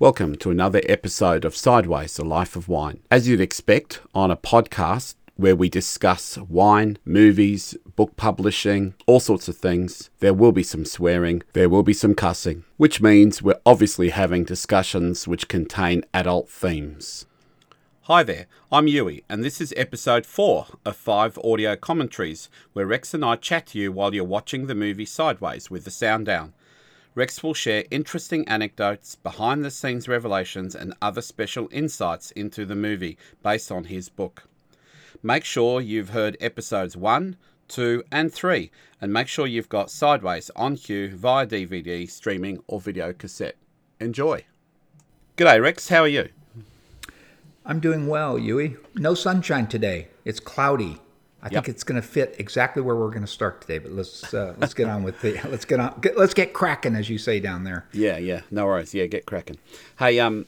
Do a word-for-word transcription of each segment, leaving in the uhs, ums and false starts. Welcome to another episode of Sideways The Life of Wine. As you'd expect on a podcast where we discuss wine, movies, book publishing, all sorts of things, there will be some swearing, there will be some cussing, which means we're obviously having discussions which contain adult themes. Hi there, I'm Yui, and this is episode four of five audio commentaries where Rex and I chat to you while you're watching the movie Sideways with the sound down. Rex will share interesting anecdotes, behind-the-scenes revelations, and other special insights into the movie based on his book. Make sure you've heard episodes one, two, and three, and make sure you've got Sideways on cue via D V D, streaming, or video cassette. Enjoy. G'day, Rex. How are you? I'm doing well, Yui. No sunshine today. It's cloudy. I yep. think it's going to fit exactly where we're going to start today, but let's uh, let's get on with the let's get on get, let's get cracking, as you say down there. Yeah, yeah, no worries. Yeah, get cracking. Hey, um,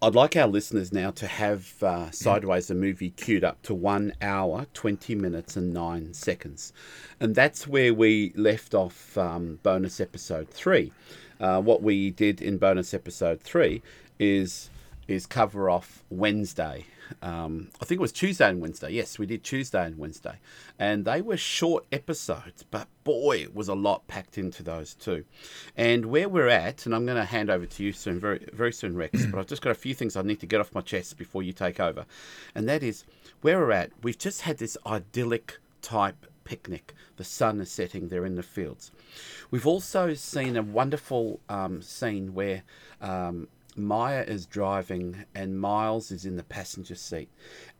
I'd like our listeners now to have uh, Sideways the movie queued up to one hour, twenty minutes, and nine seconds, and that's where we left off. Um, bonus episode three. Uh, what we did in bonus episode three is is cover off Wednesday. Um, I think it was Tuesday and Wednesday. Yes, we did Tuesday and Wednesday. And they were short episodes, but boy, it was a lot packed into those two. And where we're at, and I'm going to hand over to you soon, very very soon, Rex, but I've just got a few things I need to get off my chest before you take over. And that is where we're at. We've just had this idyllic type picnic. The sun is setting. They're in the fields. We've also seen a wonderful um, scene where... Um, Maya is driving and Miles is in the passenger seat,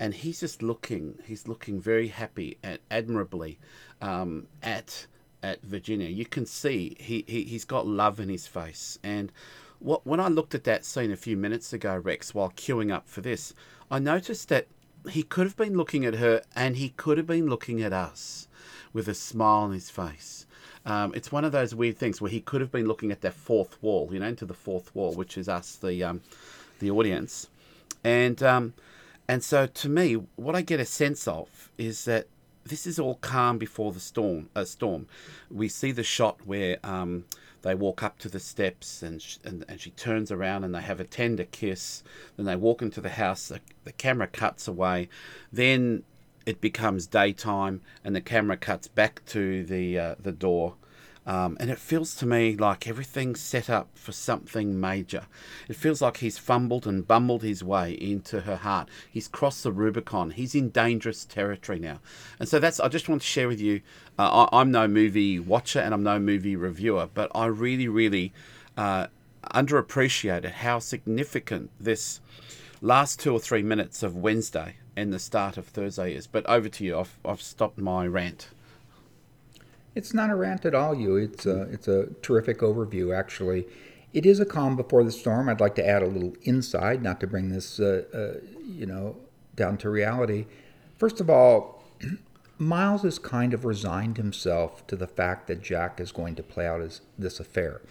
and he's just looking, he's looking very happy and admirably um, at at Virginia. You can see he, he, he's got love in his face. And what when I looked at that scene a few minutes ago, Rex, while queuing up for this, I noticed that he could have been looking at her and he could have been looking at us with a smile on his face. Um, it's one of those weird things where he could have been looking at that fourth wall, you know, into the fourth wall, which is us, the um, the audience. And um, and so to me, what I get a sense of is that this is all calm before the storm. Uh, storm. We see the shot where um, they walk up to the steps and, sh- and and she turns around and they have a tender kiss. Then they walk into the house. The, the camera cuts away. Then... it becomes daytime and the camera cuts back to the uh, the door. Um, and it feels to me like everything's set up for something major. It feels like he's fumbled and bumbled his way into her heart. He's crossed the Rubicon. He's in dangerous territory now. And so that's, I just want to share with you, uh, I, I'm no movie watcher and I'm no movie reviewer, but I really, really uh, underappreciated how significant this last two or three minutes of Wednesday and the start of Thursday is. But over to you. I've I've stopped my rant. It's not a rant at all, you. It's a, it's a terrific overview, actually. It is a calm before the storm. I'd like to add a little inside, not to bring this, uh, uh, you know, down to reality. First of all, Miles has kind of resigned himself to the fact that Jack is going to play out his, this affair.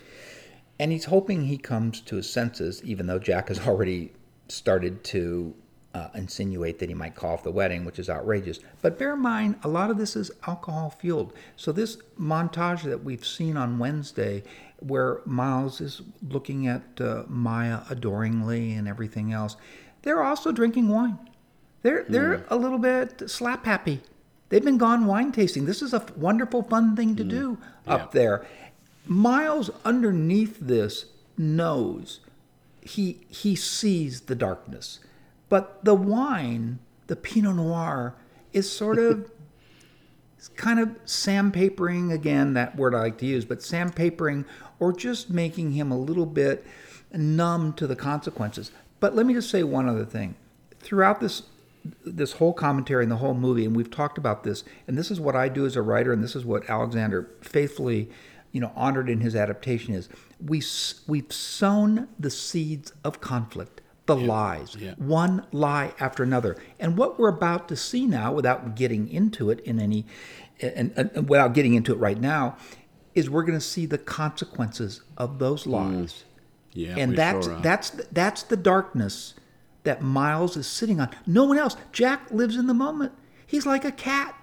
And he's hoping he comes to his senses, even though Jack has already started to Uh, insinuate that he might call off the wedding, which is outrageous. But bear in mind, a lot of this is alcohol-fueled. So this montage that we've seen on Wednesday, where Miles is looking at uh, Maya adoringly and everything else, they're also drinking wine. They're they're mm. a little bit slap-happy. They've been gone wine tasting. This is a f- wonderful, fun thing to mm. do yeah. up there. Miles, underneath this, knows. He he sees the darkness. But the wine, the Pinot Noir, is sort of kind of sandpapering, again, that word I like to use, but sandpapering or just making him a little bit numb to the consequences. But let me just say one other thing. Throughout this this whole commentary and the whole movie, and we've talked about this, and this is what I do as a writer, and this is what Alexander faithfully, you know, honored in his adaptation is, we, we've sown the seeds of conflict. The yeah. lies, yeah. one lie after another. And what we're about to see now, without getting into it in any, and, and, and without getting into it right now, is we're going to see the consequences of those lies. Mm. Yeah, and that's sure that's that's the darkness that Miles is sitting on. No one else. Jack lives in the moment. He's like a cat.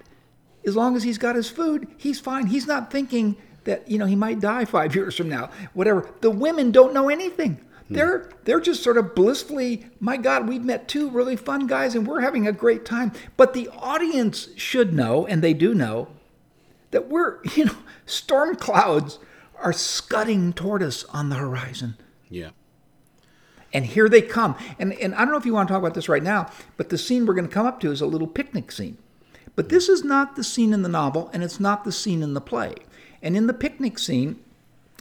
As long as he's got his food, he's fine. He's not thinking that, you know, he might die five years from now. Whatever. The women don't know anything. They're they're just sort of blissfully, my God, we've met two really fun guys and we're having a great time. But the audience should know, and they do know, that we're, you know, storm clouds are scudding toward us on the horizon. Yeah. And here they come. And and I don't know if you want to talk about this right now, but the scene we're going to come up to is a little picnic scene. But this is not the scene in the novel, and it's not the scene in the play. And in the picnic scene,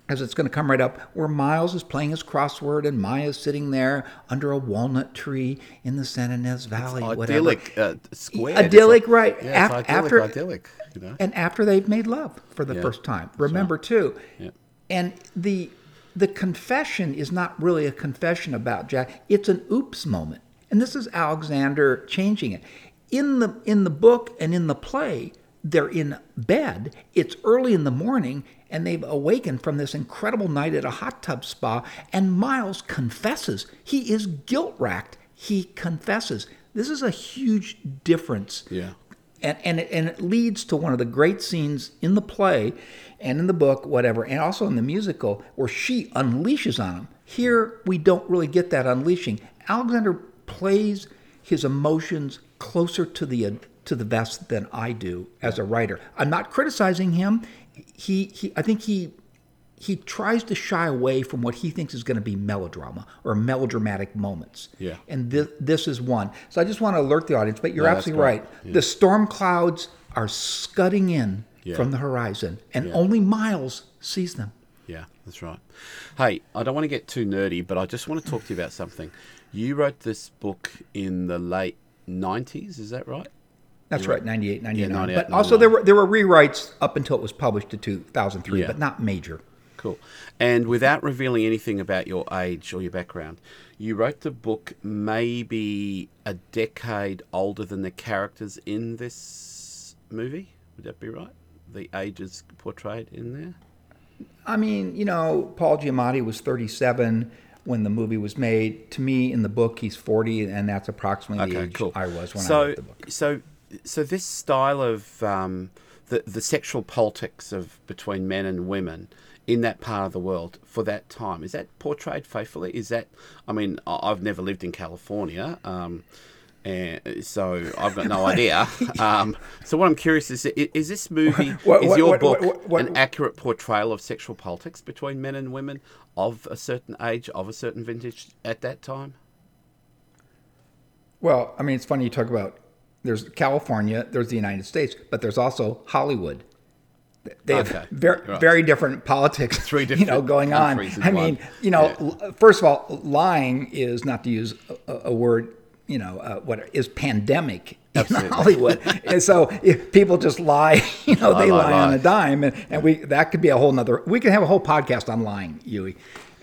as it's going to come right up, where Miles is playing his crossword and Maya's sitting there under a walnut tree in the Santa Ynez Valley. It's idyllic, uh, square. Idyllic, it's right. Yeah, it's after, idyllic, after, idyllic. You know? And after they've made love for the yeah, first time. Remember, right. too. Yeah. And the the confession is not really a confession about Jack. It's an oops moment. And this is Alexander changing it. In the in the book and in the play, they're in bed. It's early in the morning, and they've awakened from this incredible night at a hot tub spa, and Miles confesses. He is guilt-racked. He confesses. This is a huge difference. Yeah. And, and, it, and it leads to one of the great scenes in the play and in the book, whatever, and also in the musical, where she unleashes on him. Here, we don't really get that unleashing. Alexander plays his emotions closer to the to the vest than I do as a writer. I'm not criticizing him. He, he, I think he he tries to shy away from what he thinks is going to be melodrama or melodramatic moments. Yeah. And this this is one. So I just want to alert the audience, but you're no, absolutely right. Yeah. The storm clouds are scudding in yeah. from the horizon, and yeah. only Miles sees them. Yeah, that's right. Hey, I don't want to get too nerdy, but I just want to talk to you about something. You wrote this book in the late nineties, is that right? That's right, ninety-eight, ninety-nine. Yeah, ninety-eight, but also there were there were rewrites up until it was published to two thousand three, yeah. but not major. Cool. And without revealing anything about your age or your background, you wrote the book maybe a decade older than the characters in this movie? Would that be right? The ages portrayed in there? I mean, you know, Paul Giamatti was thirty-seven when the movie was made. To me, in the book, he's forty, and that's approximately okay, the age cool. I was when so, I wrote the book. So... So this style of um, the the sexual politics of between men and women in that part of the world for that time, is that portrayed faithfully? Is that, I mean, I've never lived in California, um, and so I've got no idea. Um, so what I'm curious is, is this movie, what, what, is your what, book what, what, what, an accurate portrayal of sexual politics between men and women of a certain age, of a certain vintage at that time? Well, I mean, it's funny you talk about. There's California, there's the United States, but there's also Hollywood. They have okay. very, right. very different politics, Three different you know, going on. I mean, one. you know, yeah. first of all, lying is, not to use a, a word, you know, uh, what is pandemic Absolutely. in Hollywood. And so if people just lie, you know, lie, they lie, lie, lie on a dime, and, and yeah. we that could be a whole nother. We could have a whole podcast on lying, Yui.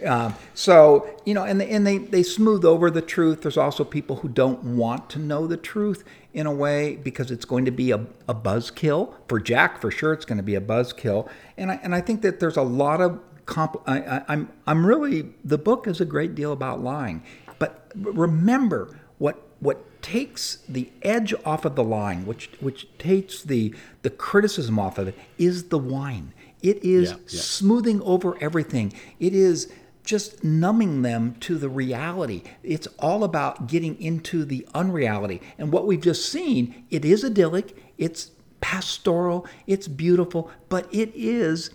Um, so, you know, and, and they, they smooth over the truth. There's also people who don't want to know the truth in a way because it's going to be a, a buzzkill. For Jack, for sure, it's going to be a buzzkill. And I, and I think that there's a lot of, comp- I, I, I'm, I'm really, the book is a great deal about lying. But remember what what takes the edge off of the lying, which which takes the, the criticism off of it, is the wine. It is yeah, yeah. smoothing over everything. It is just numbing them to the reality. It's all about getting into the unreality. And what we've just seen, it is idyllic, it's pastoral, it's beautiful, but it is,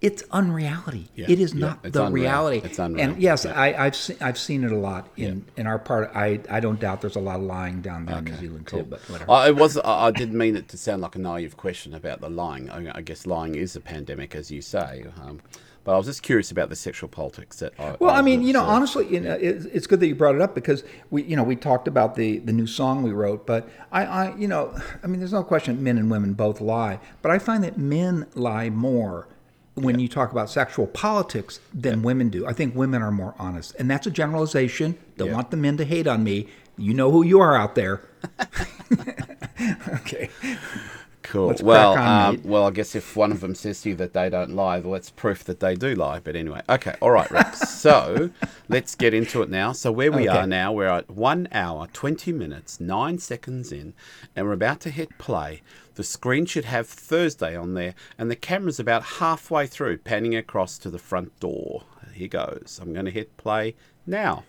it's unreality. Yeah, it is yeah, not the unreal. reality. It's unreal. And yes, yeah. I, I've, se- I've seen it a lot in, yeah. in our part. I, I don't doubt there's a lot of lying down there okay, in New Zealand cool. too, but whatever. I, it was, I didn't mean it to sound like a naive question about the lying. I, I guess lying is a pandemic, as you say. Um, But I was just curious about the sexual politics that. I, well, I, I mean, you know, sort of, honestly, you know, yeah. it's good that you brought it up because we, you know, we talked about the, the new song we wrote. But I, I, you know, I mean, there's no question men and women both lie. But I find that men lie more when yeah. you talk about sexual politics than yeah. women do. I think women are more honest, and that's a generalization. Don't yeah. want the men to hate on me. You know who you are out there. Okay. Cool. Let's well, on, um, well, I guess if one of them says to you that they don't lie, well, that's proof that they do lie. But anyway, okay, all right, Rex. So let's get into it now. So where we okay. are now, we're at one hour, twenty minutes, nine seconds in, and we're about to hit play. The screen should have Thursday on there, and the camera's about halfway through, panning across to the front door. here goes. I'm going to hit play now.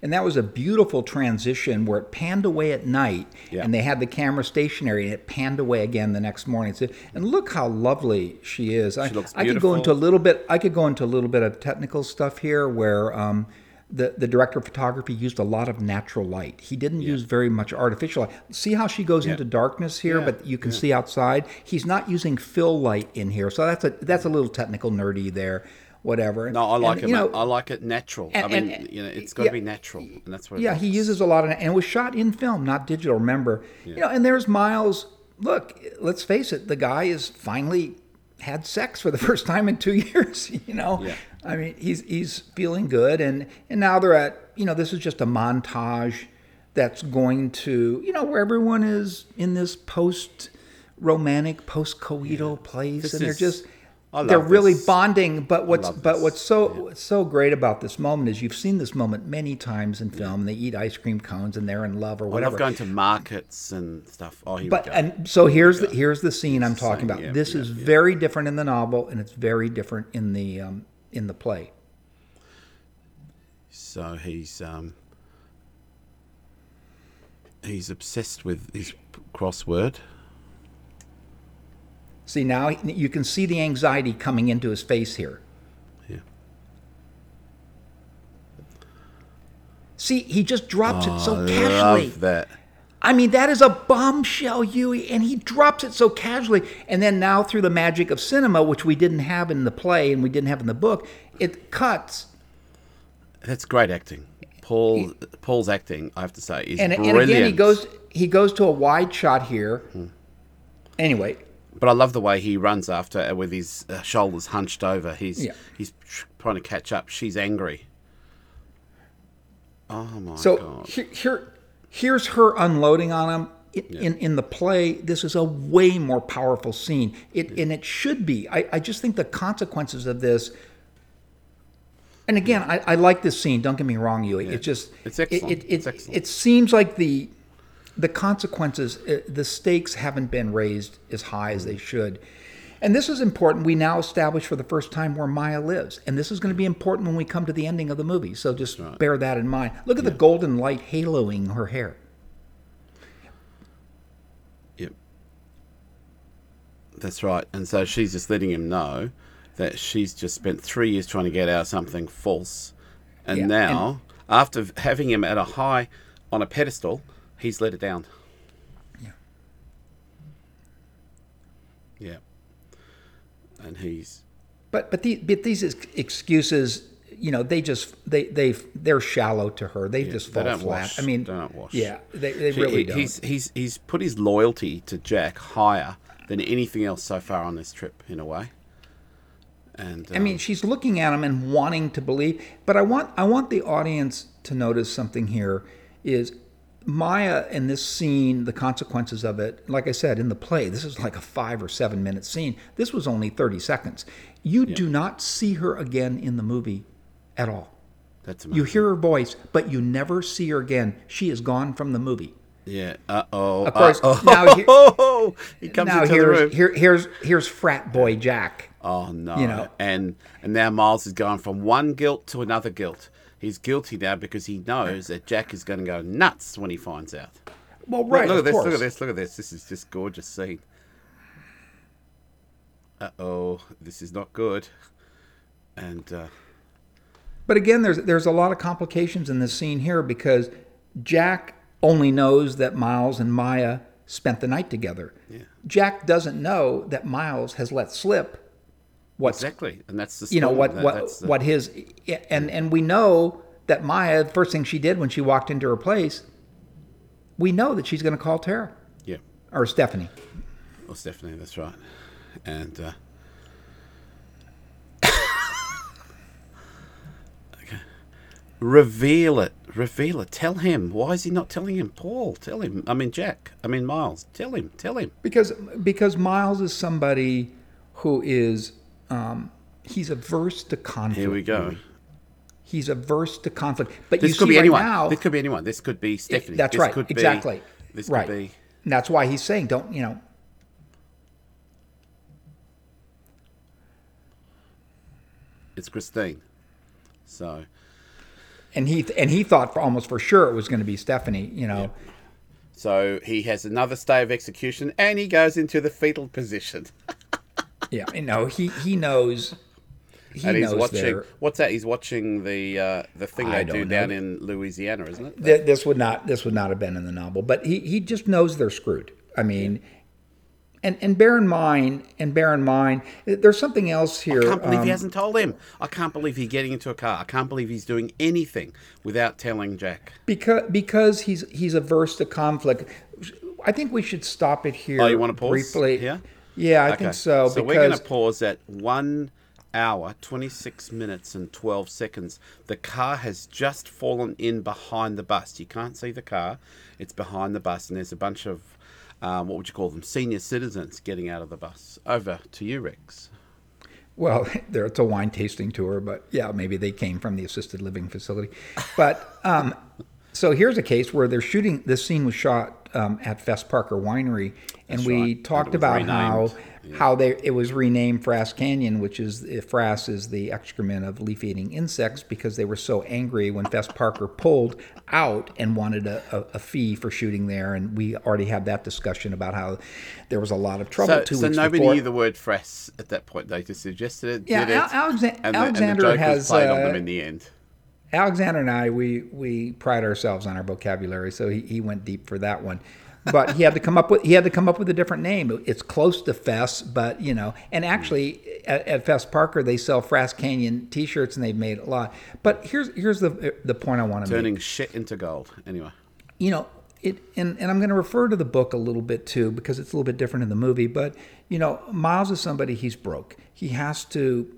And that was a beautiful transition where it panned away at night, yeah. and they had the camera stationary, and it panned away again the next morning. So, and look how lovely she is. She I, looks beautiful. I could go into a little bit. I could go into a little bit of technical stuff here, where um, the the director of photography used a lot of natural light. He didn't yeah. use very much artificial light. See how she goes yeah. into darkness here, yeah. but you can yeah. see outside. He's not using fill light in here, so that's a that's a little technical nerdy there. Whatever. No, I like and, it. Know, I like it natural. And, I mean, and, you know, it's got yeah, to be natural, and that's what. Yeah, he uses a lot of, and it was shot in film, not digital. Remember, yeah. you know. And there's Miles. Look, let's face it. The guy is finally had sex for the first time in two years. You know, yeah. I mean, he's he's feeling good, and and now they're at. You know, this is just a montage that's going to you know where everyone is in this post-romantic, post-coital yeah. place, this and they're is, just. They're this. really bonding, but what's but what's so yeah. what's so great about this moment is you've seen this moment many times in film. Yeah. They eat ice cream cones and they're in love or whatever. I've gone to markets and stuff. Oh, here but we go. and so here here's the, here's the scene I'm talking Same, about. Yeah, this yeah, is yeah. very different in the novel, and it's very different in the um, in the play. So he's um, he's obsessed with his crossword. See, now you can see the anxiety coming into his face here. Yeah. See, he just drops oh, it so casually. I love that. I mean, that is a bombshell, Yui, and he drops it so casually. And then now through the magic of cinema, which we didn't have in the play and we didn't have in the book, it cuts. That's great acting. Paul, he, Paul's acting, I have to say, is and, brilliant. And again, he goes, he goes to a wide shot here. Hmm. Anyway... But I love the way he runs after with his uh, shoulders hunched over. He's yeah. he's trying to catch up. She's angry. Oh my so God! So he, here, here's her unloading on him. It, yeah. In in the play, this is a way more powerful scene. It yeah. and it should be. I, I just think the consequences of this. And again, yeah. I, I like this scene. Don't get me wrong, Yui. Yeah. It just it's excellent. It, it, it, it's excellent. It seems like the. The consequences, the stakes haven't been raised as high as they should. And this is important. We now establish for the first time where Maya lives. And this is going to be important when we come to the ending of the movie. So just right. bear that in mind. Look at yeah. the golden light haloing her hair. Yep. That's right. And so she's just letting him know that she's just spent three years trying to get out of something false. And yeah. now, and, after having him at a high, on a pedestal... He's let it down. Yeah. Yeah. And he's. But but, the, but these excuses, you know, they just they they they're shallow to her. They yeah, just fall they don't flat. Wash. I mean, they don't wash. Yeah, they, they he, really he, don't. He's he's he's put his loyalty to Jack higher than anything else so far on this trip, in a way. And um, I mean, she's looking at him and wanting to believe. But I want I want the audience to notice something here. Is Maya in this scene, the consequences of it, like I said, in the play, this is like a five or seven minute scene. This was only thirty seconds. You yeah. do not see her again in the movie at all. That's amazing. You hear her voice, but you never see her again. She is gone from the movie. Yeah, uh-oh. Of course, uh-oh. now, here, he comes now into here's, the room. Here, here's, here's frat boy Jack. Oh, no. You know? and, and now Miles has gone from one guilt to another guilt. He's guilty now because he knows that Jack is going to go nuts when he finds out. Well, right, look, look of at this, course. Look at this, look at this. This is just gorgeous scene. Uh-oh, this is not good. And uh... But again, there's there's a lot of complications in this scene here because Jack only knows that Miles and Maya spent the night together. Yeah. Jack doesn't know that Miles has let slip What's, exactly, and that's the you know what that, what the, what his and and we know that Maya, the first thing she did when she walked into her place, we know that she's going to call Tara, yeah, or Stephanie, or Stephanie, that's right, and uh, okay. reveal it, reveal it, tell him. Why is he not telling him? Paul, tell him. I mean Jack, I mean Miles, tell him, tell him. Because because Miles is somebody who is. Um, he's averse to conflict. Here we go. He's averse to conflict. But this you could see be right anyone. Now, this could be anyone. This could be Stephanie. It, that's this right. Could exactly. Be, this right. could be. And that's why he's saying, don't, you know. it's Christine. So, and he and he thought for almost for sure it was going to be Stephanie, you know. Yeah. So he has another stay of execution, and he goes into the fetal position. Yeah, you know, he he knows. He and he's knows watching. Their, what's that? He's watching the uh, the thing I they do know. down in Louisiana, isn't it? Th- this would not. This would not have been in the novel, but he, he just knows they're screwed. I mean, yeah. and and bear in mind, and bear in mind, there's something else here. I can't believe um, he hasn't told him. I can't believe he's getting into a car. I can't believe he's doing anything without telling Jack. Because because he's he's averse to conflict. I think we should stop it here. Oh, you want to pause? Briefly. Yeah. Yeah, I okay. think so. So because we're going to pause at one. Hour, twenty-six minutes and twelve seconds. The car has just fallen in behind the bus. You can't see the car. It's behind the bus, and there's a bunch of, um, what would you call them, senior citizens getting out of the bus. Over to you, Rex. Well, there, it's a wine tasting tour, but yeah, maybe they came from the assisted living facility. But um, so here's a case where they're shooting, this scene was shot um, at Fess Parker Winery, and That's we right. talked and about renamed. how... How they it was renamed Frass Canyon, which is frass is the excrement of leaf-eating insects, because they were so angry when Fess Parker pulled out and wanted a, a, a fee for shooting there, and we already had that discussion about how there was a lot of trouble. So, two so weeks nobody before. knew the word frass at that point. They just suggested it. Yeah, did it, Al- Alexan- and the, Alexander and the joke has was played uh, on them in the end. Alexander and I we we pride ourselves on our vocabulary, so he, he went deep for that one. But he had to come up with he had to come up with a different name. It's close to Fess, but you know. And actually, at, at Fess Parker, they sell Frass Canyon T-shirts, and they've made a lot. But here's here's the the point I want to make. Turning shit into gold. Anyway, you know it, and and I'm going to refer to the book a little bit too, because it's a little bit different in the movie. But you know, Miles is somebody he's broke. He has to,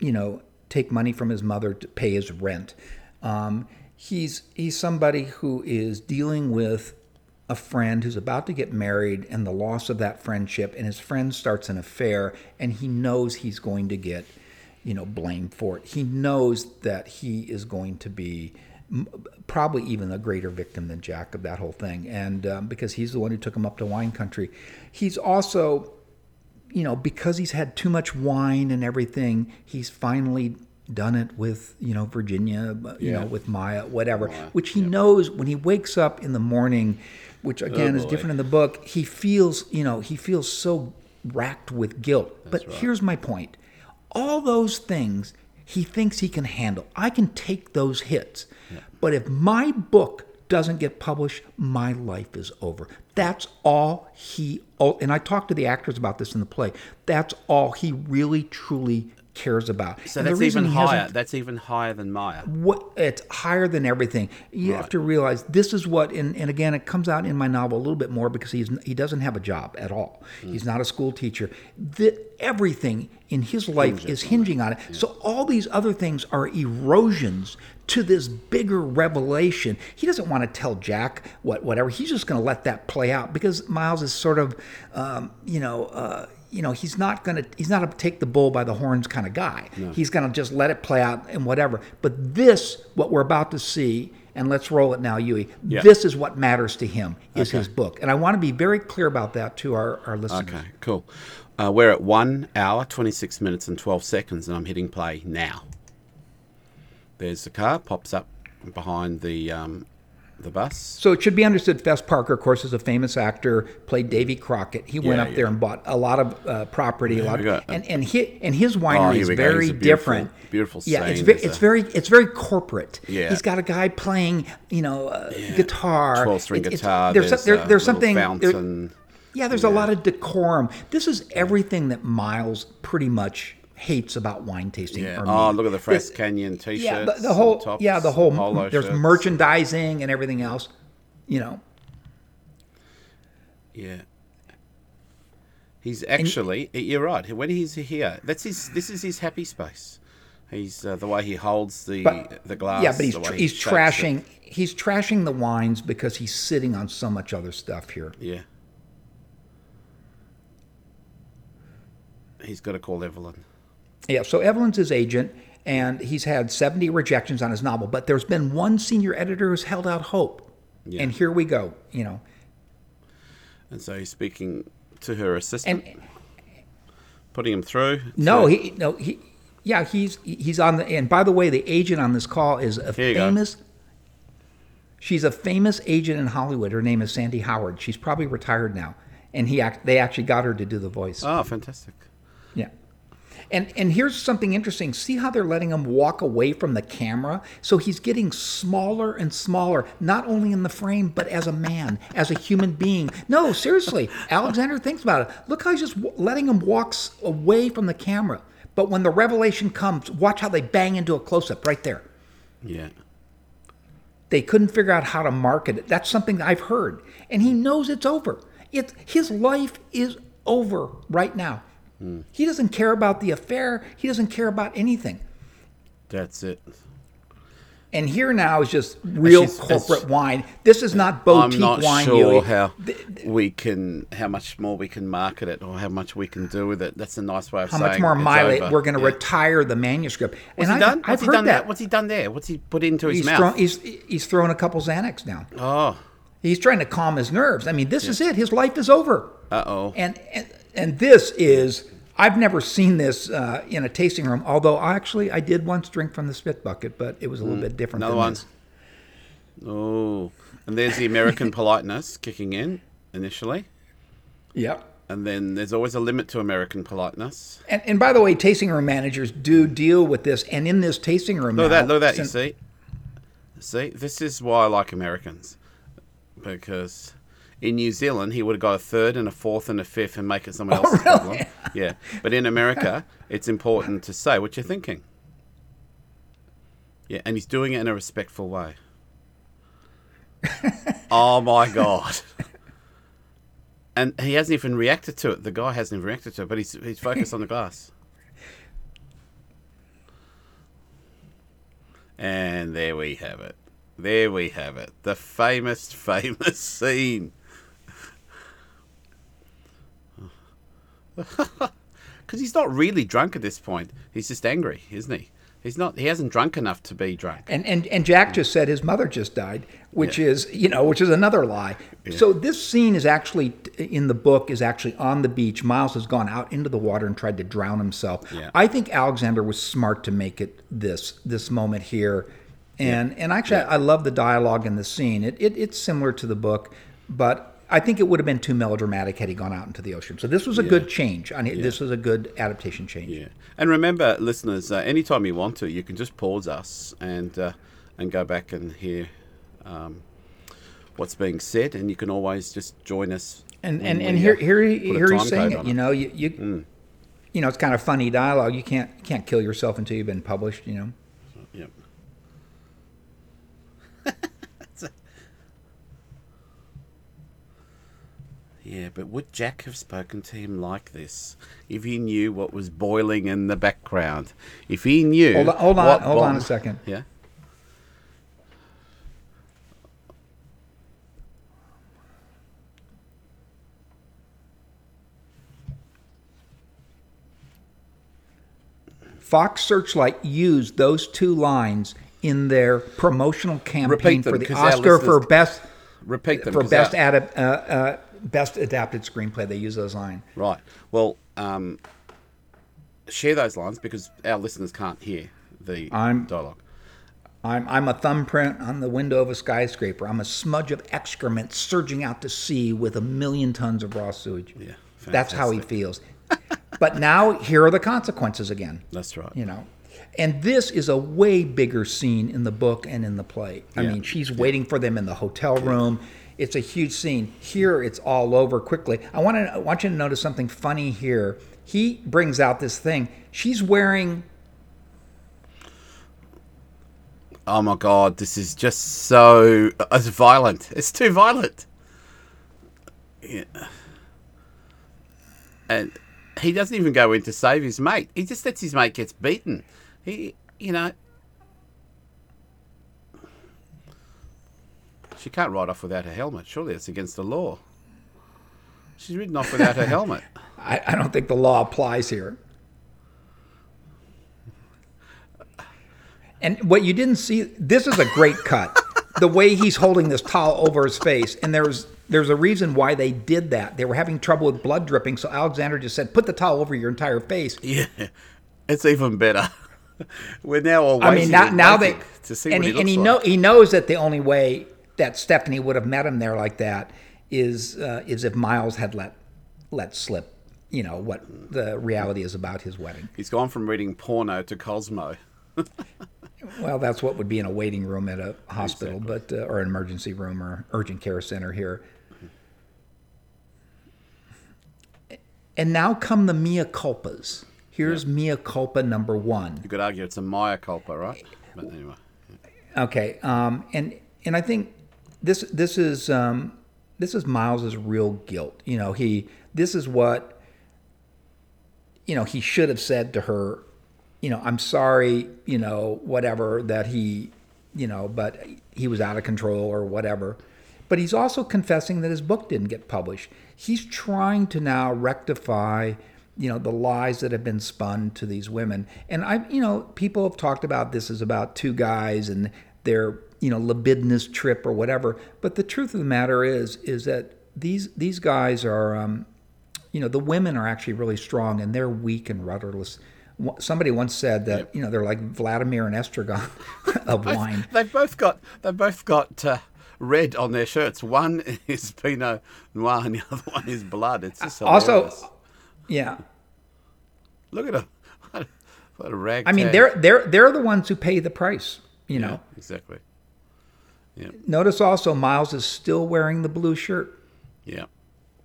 you know, take money from his mother to pay his rent. Um, he's he's somebody who is dealing with a friend who's about to get married and the loss of that friendship, and his friend starts an affair, and he knows he's going to get, you know, blamed for it. He knows that he is going to be probably even a greater victim than Jack of that whole thing, and um, because he's the one who took him up to wine country. He's also, you know, because he's had too much wine and everything, he's finally done it with, you know, Virginia, you yeah. know, with Maya, whatever, Maya. which he yeah. knows when he wakes up in the morning, which again oh, is different in the book, he feels, you know, he feels so racked with guilt. That's but right. here's my point. All those things he thinks he can handle. I can take those hits. Yeah. But if my book doesn't get published, my life is over. That's all he, and I talked to the actors about this in the play, that's all he really, truly cares about. So and that's even higher. That's even higher than Maya. What, it's higher than everything. You right. have to realize this is what, and, and again, it comes out in my novel a little bit more because he's he doesn't have a job at all. Mm. He's not a school teacher. The, everything in his life Hinges is hinging on it. On it. Yeah. So all these other things are erosions to this bigger revelation. He doesn't want to tell Jack what whatever. He's just going to let that play out because Miles is sort of, um, you know, uh, you know, he's not going to, he's not a take the bull by the horns kind of guy. No. He's going to just let it play out and whatever. But this, what we're about to see, and let's roll it now, Yui, yeah. this is what matters to him, is okay. his book. And I want to be very clear about that to our, our listeners. Okay, cool. Uh, we're at one hour, twenty-six minutes and twelve seconds, and I'm hitting play now. There's the car, pops up behind the... Um, the bus. So it should be understood Fess Parker, of course, is a famous actor, played Davy Crockett. He yeah, went up yeah. there and bought a lot of uh, property. Yeah, a lot of, and, and, he, and his winery oh, is very beautiful, different. Beautiful scene. Yeah, it's, ve- it's, a... very, it's very corporate. Yeah. He's got a guy playing, you know, uh, yeah. guitar. twelve-string guitar. There's, there's, there, there's something... There, yeah, there's yeah. a lot of decorum. This is everything that Miles pretty much... hates about wine tasting. Yeah. Oh, look at the Frass Canyon T-shirts. Yeah, the, the whole. Tops, yeah, the whole. Polo there's shirts. Merchandising and everything else, you know. Yeah. He's actually. And, you're right. When he's here, that's his. This is his happy space. He's uh, the way he holds the but, the glass. Yeah, but he's tr- he's he trashing. It. He's trashing the wines because he's sitting on so much other stuff here. Yeah. He's got to call Evelyn. Yeah, so Evelyn's his agent, and he's had seventy rejections on his novel, but there's been one senior editor who's held out hope. Yeah. And here we go, you know. And so he's speaking to her assistant, and, putting him through. No, so. he no he Yeah, he's he's on the. And by the way, the agent on this call is a famous. Go. She's a famous agent in Hollywood. Her name is Sandy Howard. She's probably retired now, and he act, they actually got her to do the voice. Oh, fantastic! Yeah. And and here's something interesting. See how they're letting him walk away from the camera? So he's getting smaller and smaller, not only in the frame, but as a man, as a human being. No, seriously, Alexander thinks about it. Look how he's just letting him walk away from the camera. But when the revelation comes, watch how they bang into a close-up right there. Yeah. They couldn't figure out how to market it. That's something that I've heard. And he knows it's over. It's, his life is over right now. Mm. He doesn't care about the affair. He doesn't care about anything. That's it. And here now is just real it's, corporate it's, wine. This is not boutique wine. I'm not wine, sure Yui. how we can, how much more we can market it, or how much we can do with it. That's a nice way of how saying. How much more mileage? We're going to yeah. retire the manuscript. What's and he done? I've, What's I've he done that. There? What's he done there? What's he put into his he's mouth? Thrown, he's he's thrown a couple Xanax now. Oh, he's trying to calm his nerves. I mean, this yeah. is it. His life is over. Uh oh. And. and And this is, I've never seen this uh, in a tasting room, although actually I did once drink from the spit bucket, but it was a little mm, bit different than one. this. Oh, and there's the American politeness kicking in initially. Yep. And then there's always a limit to American politeness. And, and by the way, tasting room managers do deal with this. And in this tasting room. Look at that, look at that, since- you see. See, this is why I like Americans, because... In New Zealand, he would have got a third and a fourth and a fifth and make it someone else's oh, really? problem. Yeah. But in America, it's important to say what you're thinking. Yeah. And he's doing it in a respectful way. Oh, my God. And he hasn't even reacted to it. The guy hasn't even reacted to it, but he's, he's focused on the glass. And there we have it. There we have it. The famous, famous scene. Because he's not really drunk at this point. He's just angry, isn't he? He's not. He hasn't drunk enough to be drunk. And and, and Jack just said his mother just died, which yeah. is you know, which is another lie. Yeah. So this scene is actually in the book is actually on the beach. Miles has gone out into the water and tried to drown himself. Yeah. I think Alexander was smart to make it this this moment here. And yeah. and actually, yeah. I love the dialogue in the scene. It, it it's similar to the book, but I think it would have been too melodramatic had he gone out into the ocean. So this was a yeah. good change. I mean, yeah. This was a good adaptation change. Yeah. And remember, listeners, uh, anytime you want to, you can just pause us and uh, and go back and hear um, what's being said. And you can always just join us. And and, and here here here he's saying it. You know, you you, mm. you know, it's kind of funny dialogue. You can't you can't kill yourself until you've been published. You know. Yep. Yeah, but would Jack have spoken to him like this if he knew what was boiling in the background? If he knew... Hold on, hold on, hold on a second. Yeah? Fox Searchlight used those two lines in their promotional campaign them, for the Oscar for Best... Repeat them. For Best... Our... Adap- uh, uh, Best adapted screenplay. They use those lines. Right. Well, um, share those lines because our listeners can't hear the I'm, dialogue. I'm I'm a thumbprint on the window of a skyscraper. I'm a smudge of excrement surging out to sea with a million tons of raw sewage. Yeah, fantastic. That's how he feels. But now here are the consequences again. That's right. You know. And this is a way bigger scene in the book and in the play. I yeah. mean, she's waiting for them in the hotel room. Yeah. It's a huge scene. Here, it's all over quickly. I want to I want you to notice something funny here. He brings out this thing. She's wearing... Oh, my God. This is just so... It's violent. It's too violent. Yeah. And he doesn't even go in to save his mate. He just lets his mate gets beaten. He, you know... She can't ride off without her helmet. Surely it's against the law. She's ridden off without her helmet. I, I don't think the law applies here. And what you didn't see, this is a great cut. The way he's holding this towel over his face. And there's there's a reason why they did that. They were having trouble with blood dripping, so Alexander just said, put the towel over your entire face. Yeah. It's even better. We're now all waiting I mean, now, now they, to see and what he, he looks and he like. Know, he knows that the only way that Stephanie would have met him there like that is uh, is if Miles had let let slip, you know, what the reality is about his wedding. He's gone from reading porno to Cosmo. Well, that's what would be in a waiting room at a hospital, exactly. but uh, or an emergency room or urgent care center here. And now come the mea culpas. Here's yeah. mea culpa number one. You could argue it's a Maya culpa, right? But anyway. Yeah. Okay, um, and and I think this this is um, this is Miles's real guilt. You know, he this is what you know he should have said to her. You know, I'm sorry, you know, whatever, that he, you know, but he was out of control or whatever. But he's also confessing that his book didn't get published. He's trying to now rectify, you know, the lies that have been spun to these women. And I've, you know, people have talked about this as about two guys and their, you know, libidinous trip or whatever. But the truth of the matter is, is that these these guys are, um, you know, the women are actually really strong and they're weak and rudderless. Somebody once said that yep. you know they're like Vladimir and Estragon of wine. They've both got they've both got uh, red on their shirts. One is Pinot Noir and the other one is blood. It's just hilarious. Also, yeah. Look at them. What a, a rag. I mean, they're they're they're the ones who pay the price. You yeah, know exactly. Yeah. Notice also Miles is still wearing the blue shirt. Yeah,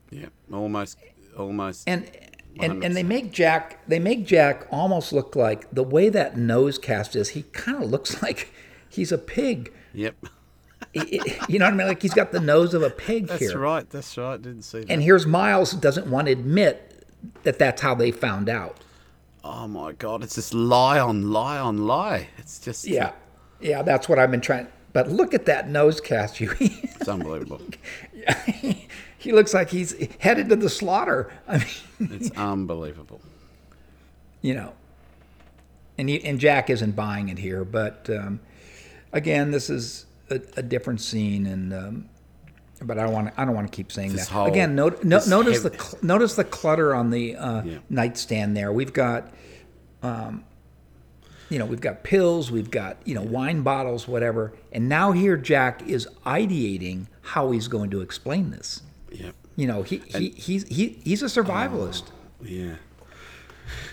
yeah, almost, almost, and. And, and they make Jack they make Jack almost look like the way that nose cast is. He kind of looks like he's a pig. Yep. it, you know what I mean? Like he's got the nose of a pig that's here. That's right. That's right. Didn't see that. And here's Miles doesn't want to admit that that's how they found out. Oh my God! It's just lie on lie on lie. It's just yeah, yeah. That's what I've been trying. But look at that nose cast, Yui. It's unbelievable. He looks like he's headed to the slaughter. I mean, it's unbelievable. You know, and he, and Jack isn't buying it here. But um, again, this is a, a different scene, and um, but I want I don't want to keep saying this that whole, again. No, no, notice heavy. the notice the clutter on the uh, yeah. nightstand there. We've got, um, you know, we've got pills, we've got you know yeah. wine bottles, whatever. And now here, Jack is ideating how he's going to explain this. Yeah, you know he, he he's he he's a survivalist. Oh, yeah.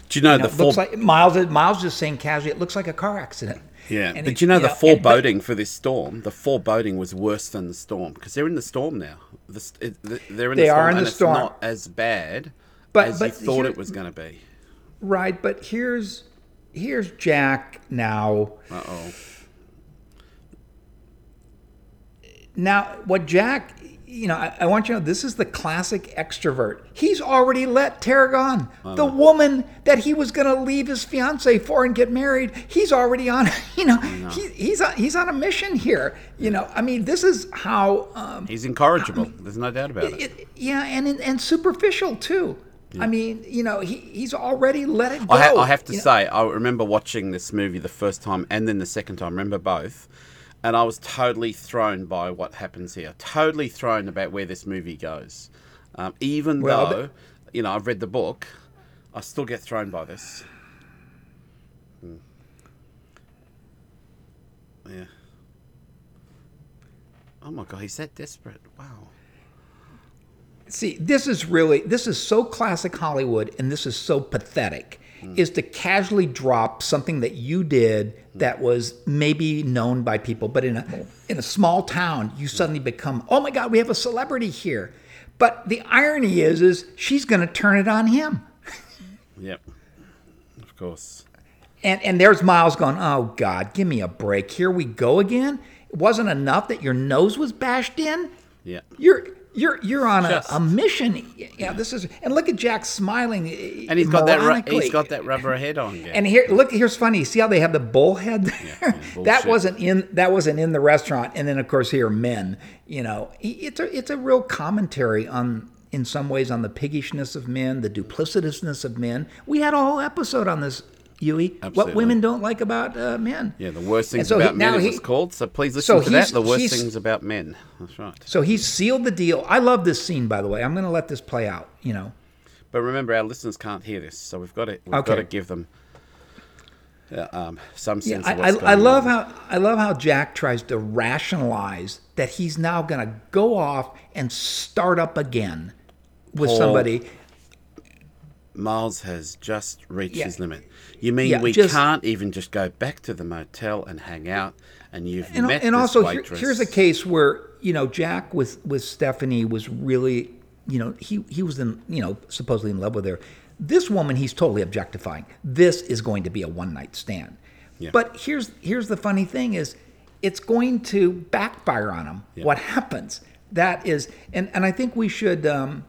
Do you know, you know the it four... looks like Miles? Miles just saying casually, it looks like a car accident. Yeah, and but it, you know you the know, foreboding and, but, for this storm. The foreboding was worse than the storm because they're in the storm now. The, it, the, they're in they the storm. Are in and the storm. It's not as bad but, as but you thought it was going to be. Right, but here's here's Jack now. Uh oh. Now what Jack. You know, I, I want you to know, this is the classic extrovert. He's already let Tara go. Oh, the woman that he was going to leave his fiancée for and get married, he's already on, you know, no. he, he's, on, he's on a mission here. You know, I mean, this is how... Um, he's incorrigible. I mean, there's no doubt about it. it. it yeah, and and superficial, too. Yeah. I mean, you know, he, he's already let it go. I, ha- I have to you say, know? I remember watching this movie the first time and then the second time. Remember both. And I was totally thrown by what happens here. Totally thrown about where this movie goes. Um, even well, though, th- you know, I've read the book, I still get thrown by this. Hmm. Yeah. Oh my God, he's that desperate. Wow. See, this is really, this is so classic Hollywood, and this is so pathetic. Mm. Is to casually drop something that you did that was maybe known by people, but in a in a small town, you suddenly become, oh my God, we have a celebrity here. But the irony is, is she's going to turn it on him. Yep, of course. And and there's Miles going, oh God, give me a break. Here we go again. It wasn't enough that your nose was bashed in. Yeah, you're. You're you're on a, a mission. Yeah, yeah, this is and look at Jack smiling. And he's got that ru- he's got that rubber head on. Yeah. And here, look, here's funny. See how they have the bull head there? Yeah, yeah, that wasn't in that wasn't in the restaurant. And then of course here, men. You know, it's a it's a real commentary on, in some ways, on the piggishness of men, the duplicitousness of men. We had a whole episode on this, Yui. What women don't like about uh, men. Yeah, the worst things so about he, men is he, it's called. So please listen so to that. The worst things about men. That's right. So he's sealed the deal. I love this scene, by the way. I'm going to let this play out, you know. But remember, our listeners can't hear this, so we've got to, we've okay. got to give them um, some sense yeah, of what's I, going I love on. how I love how Jack tries to rationalize that he's now going to go off and start up again with Paul, somebody. Miles has just reached yeah. his limit. You mean yeah, we just, can't even just go back to the motel and hang out? And you've and, met and this also waitress. Here, here's a case where you know Jack with with Stephanie was really you know he he was in you know supposedly in love with her. This woman he's totally objectifying. This is going to be a one night stand. Yeah. But here's here's the funny thing is it's going to backfire on him. Yeah. What happens? That is and and I think we should. Um,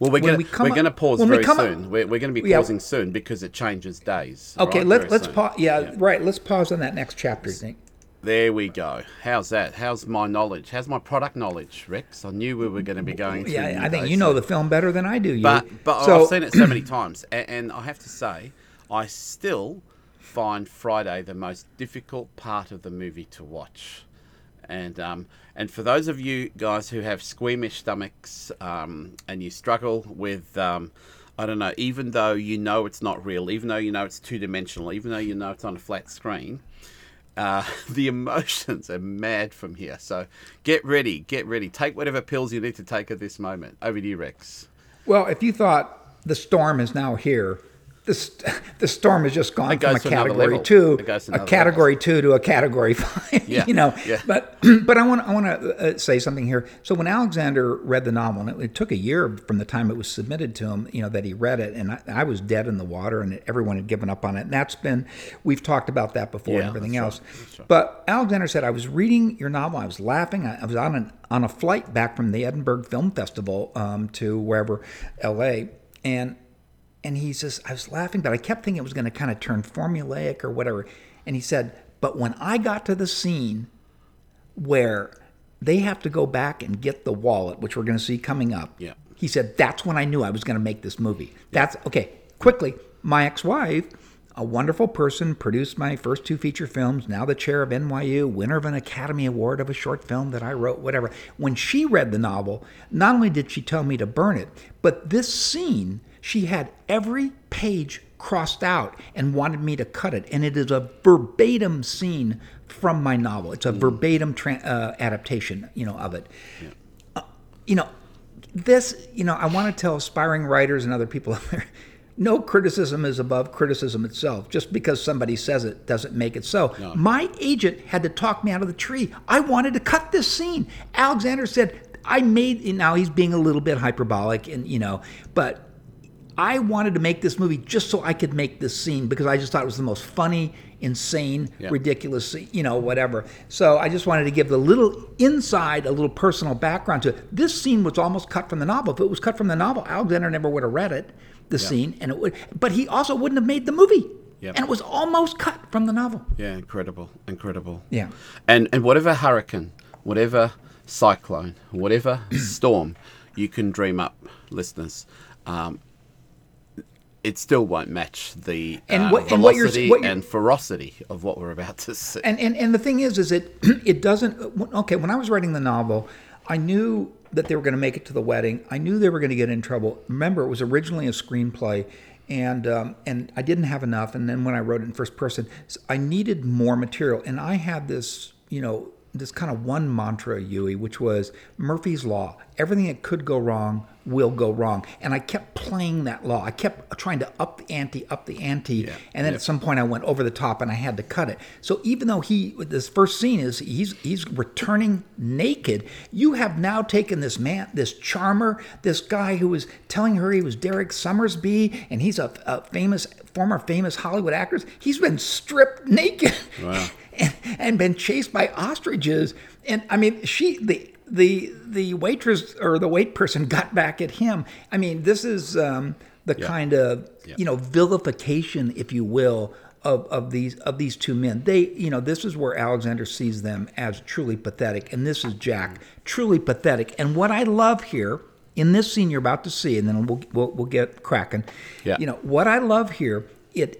Well, we're going we we're going to pause very we soon. Up, we're we're going to be pausing yeah. soon because it changes days. Okay, right, let's let's pause. Yeah, yeah, right. Let's pause on that next chapter. Nick. There we go. How's that? How's my knowledge? How's my product knowledge, Rex? I knew we were going to be going. Yeah, through I think days, you know so. the film better than I do. You. But but so, I've seen it so many times, and, and I have to say, I still find Friday the most difficult part of the movie to watch. And um, and for those of you guys who have squeamish stomachs um, and you struggle with, um, I don't know, even though you know it's not real, even though you know it's two-dimensional, even though you know it's on a flat screen, uh, the emotions are mad from here. So get ready, get ready. Take whatever pills you need to take at this moment. Over to you, Rex. Well, if you thought the storm is now here, the, st- the storm has just gone from a category two, a category level. two to a category five, yeah, you know. Yeah. But but I want I want to uh, say something here. So when Alexander read the novel, and it, it took a year from the time it was submitted to him, you know, that he read it, and I, I was dead in the water, and everyone had given up on it. And that's been, we've talked about that before yeah, and everything else. Right, right. But Alexander said, I was reading your novel, I was laughing, I, I was on an, on a flight back from the Edinburgh Film Festival um, to wherever, L A, and And he says, I was laughing, but I kept thinking it was going to kind of turn formulaic or whatever. And he said, but when I got to the scene where they have to go back and get the wallet, which we're going to see coming up, yeah. he said, that's when I knew I was going to make this movie. Yeah. That's, okay, quickly, my ex-wife, a wonderful person, produced my first two feature films, now the chair of N Y U, winner of an Academy Award of a short film that I wrote, whatever. When she read the novel, not only did she tell me to burn it, but this scene... She had every page crossed out and wanted me to cut it. And it is a verbatim scene from my novel. It's a mm. verbatim tra- uh, adaptation, you know, of it. Yeah. Uh, you know, this, you know, I want to tell aspiring writers and other people out there, no criticism is above criticism itself. Just because somebody says it doesn't make it so. No. My agent had to talk me out of the tree. I wanted to cut this scene. Alexander said, I made, now he's being a little bit hyperbolic and, you know, but... I wanted to make this movie just so I could make this scene because I just thought it was the most funny, insane, yeah. ridiculous, you know, whatever. So I just wanted to give the little inside, a little personal background to it. This scene was almost cut from the novel. If it was cut from the novel, Alexander never would have read it, the yeah. scene, and it would. But he also wouldn't have made the movie. Yep. And it was almost cut from the novel. Yeah, incredible, incredible. Yeah. And and whatever hurricane, whatever cyclone, whatever storm you can dream up, listeners. Um, It still won't match the and what, uh, velocity and, what you're, what you're, and ferocity of what we're about to see. And and, and the thing is, is it it doesn't. Okay, when I was writing the novel, I knew that they were going to make it to the wedding. I knew they were going to get in trouble. Remember, it was originally a screenplay, and um, and I didn't have enough. And then when I wrote it in first person, I needed more material. And I had this, you know, this kind of one mantra, Yui, which was Murphy's Law. Everything that could go wrong will go wrong. And I kept playing that law. I kept trying to up the ante, up the ante. Yeah. And then yeah. at some point I went over the top and I had to cut it. So even though he, this first scene is he's he's returning naked, you have now taken this man, this charmer, this guy who was telling her he was Derek Summersby and he's a, a famous, former famous Hollywood actor. He's been stripped naked wow. and, and been chased by ostriches. And I mean, she, the, the the waitress or the wait person got back at him. I mean, this is um, the yeah. kind of yeah. you know vilification, if you will, of, of these of these two men. They you know this is where Alexander sees them as truly pathetic, and this is Jack truly pathetic. And what I love here in this scene you're about to see, and then we'll we'll, we'll get cracking. Yeah. You know what I love here. It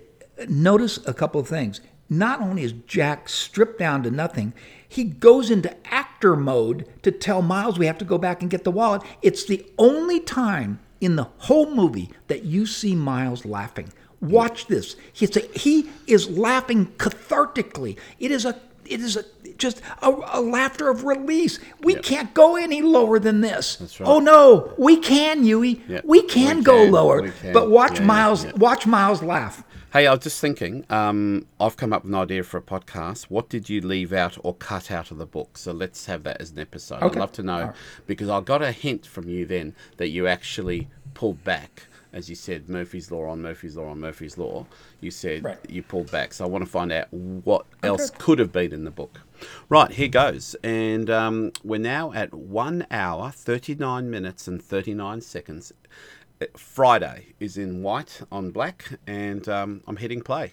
notice a couple of things. Not only is Jack stripped down to nothing, he goes into actor mode to tell Miles we have to go back and get the wallet. It's the only time in the whole movie that you see Miles laughing. Watch this. It's a, he is laughing cathartically. It is a it is a just a, a laughter of release. We yep. can't go any lower than this. That's right. Oh no, we can, Yui. Yep. We can we go can. lower. Can. But watch yeah, Miles yeah. watch Miles laugh. Hey, I was just thinking, um, I've come up with an idea for a podcast. What did you leave out or cut out of the book? So let's have that as an episode. Okay. I'd love to know, right. because I got a hint from you then that you actually pulled back. As you said, Murphy's Law on Murphy's Law on Murphy's Law. You said right. you pulled back. So I want to find out what okay. else could have been in the book. Right, here goes. And um, we're now at one hour, thirty-nine minutes and thirty-nine seconds. Friday is in white on black, and um, I'm hitting play.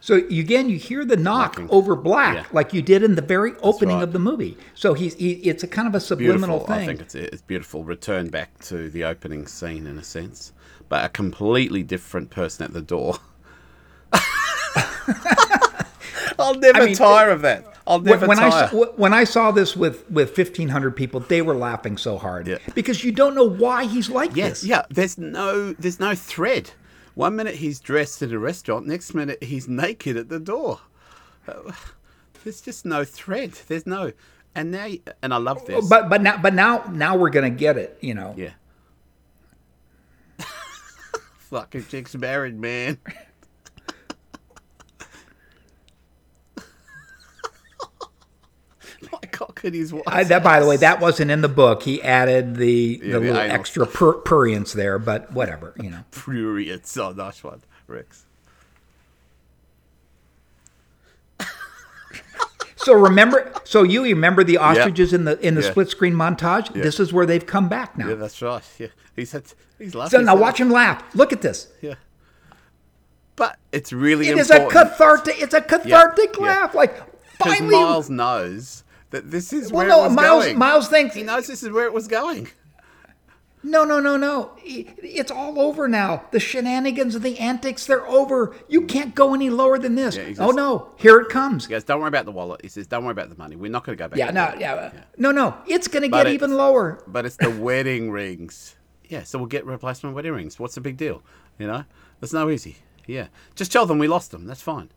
So again, you hear the knock Knocking. over black, yeah. like you did in the very opening right. of the movie. So he's he, it's a kind of a subliminal beautiful. thing. I think it's it's beautiful. Return back to the opening scene in a sense, but a completely different person at the door. I'll never I mean, tire it, of that. I'll never when tire. I, when I saw this with, with fifteen hundred people, they were laughing so hard yeah. because you don't know why he's like yes, this. Yeah, there's no there's no thread. One minute he's dressed at a restaurant, next minute he's naked at the door. Uh, there's just no thread. There's no, and now and I love this. But but now but now now we're gonna get it. You know. Yeah. Fucking chick's married, man. At his I, that, by the way, that wasn't in the book. He added the, yeah, the little I extra pur- prurience there, but whatever, you know. Prurience, oh, nice one, Rex. So remember, so you remember the ostriches yep. in the in the yeah. split screen montage? Yep. This is where they've come back now. Yeah, that's right. Yeah, he's had, he's laughing. So now he's watch laughing. him laugh. Look at this. Yeah. But it's really it important. It is a cathartic. It's a cathartic yep. laugh. Yep. Like finally, Miles knows. That this is well, where no, it was Miles, going. Miles thinks he knows this is where it was going. No, no, no, no. It's all over now. The shenanigans and the antics, they're over. You can't go any lower than this. Yeah, just, oh, no. Here it comes. He goes, don't worry about the wallet. He says, don't worry about the money. We're not going to go back. Yeah, no, yeah, yeah. no, no. It's going to get even lower. But it's the wedding rings. Yeah, so we'll get replacement wedding rings. What's the big deal? You know? It's no easy. Yeah. Just tell them we lost them. That's fine.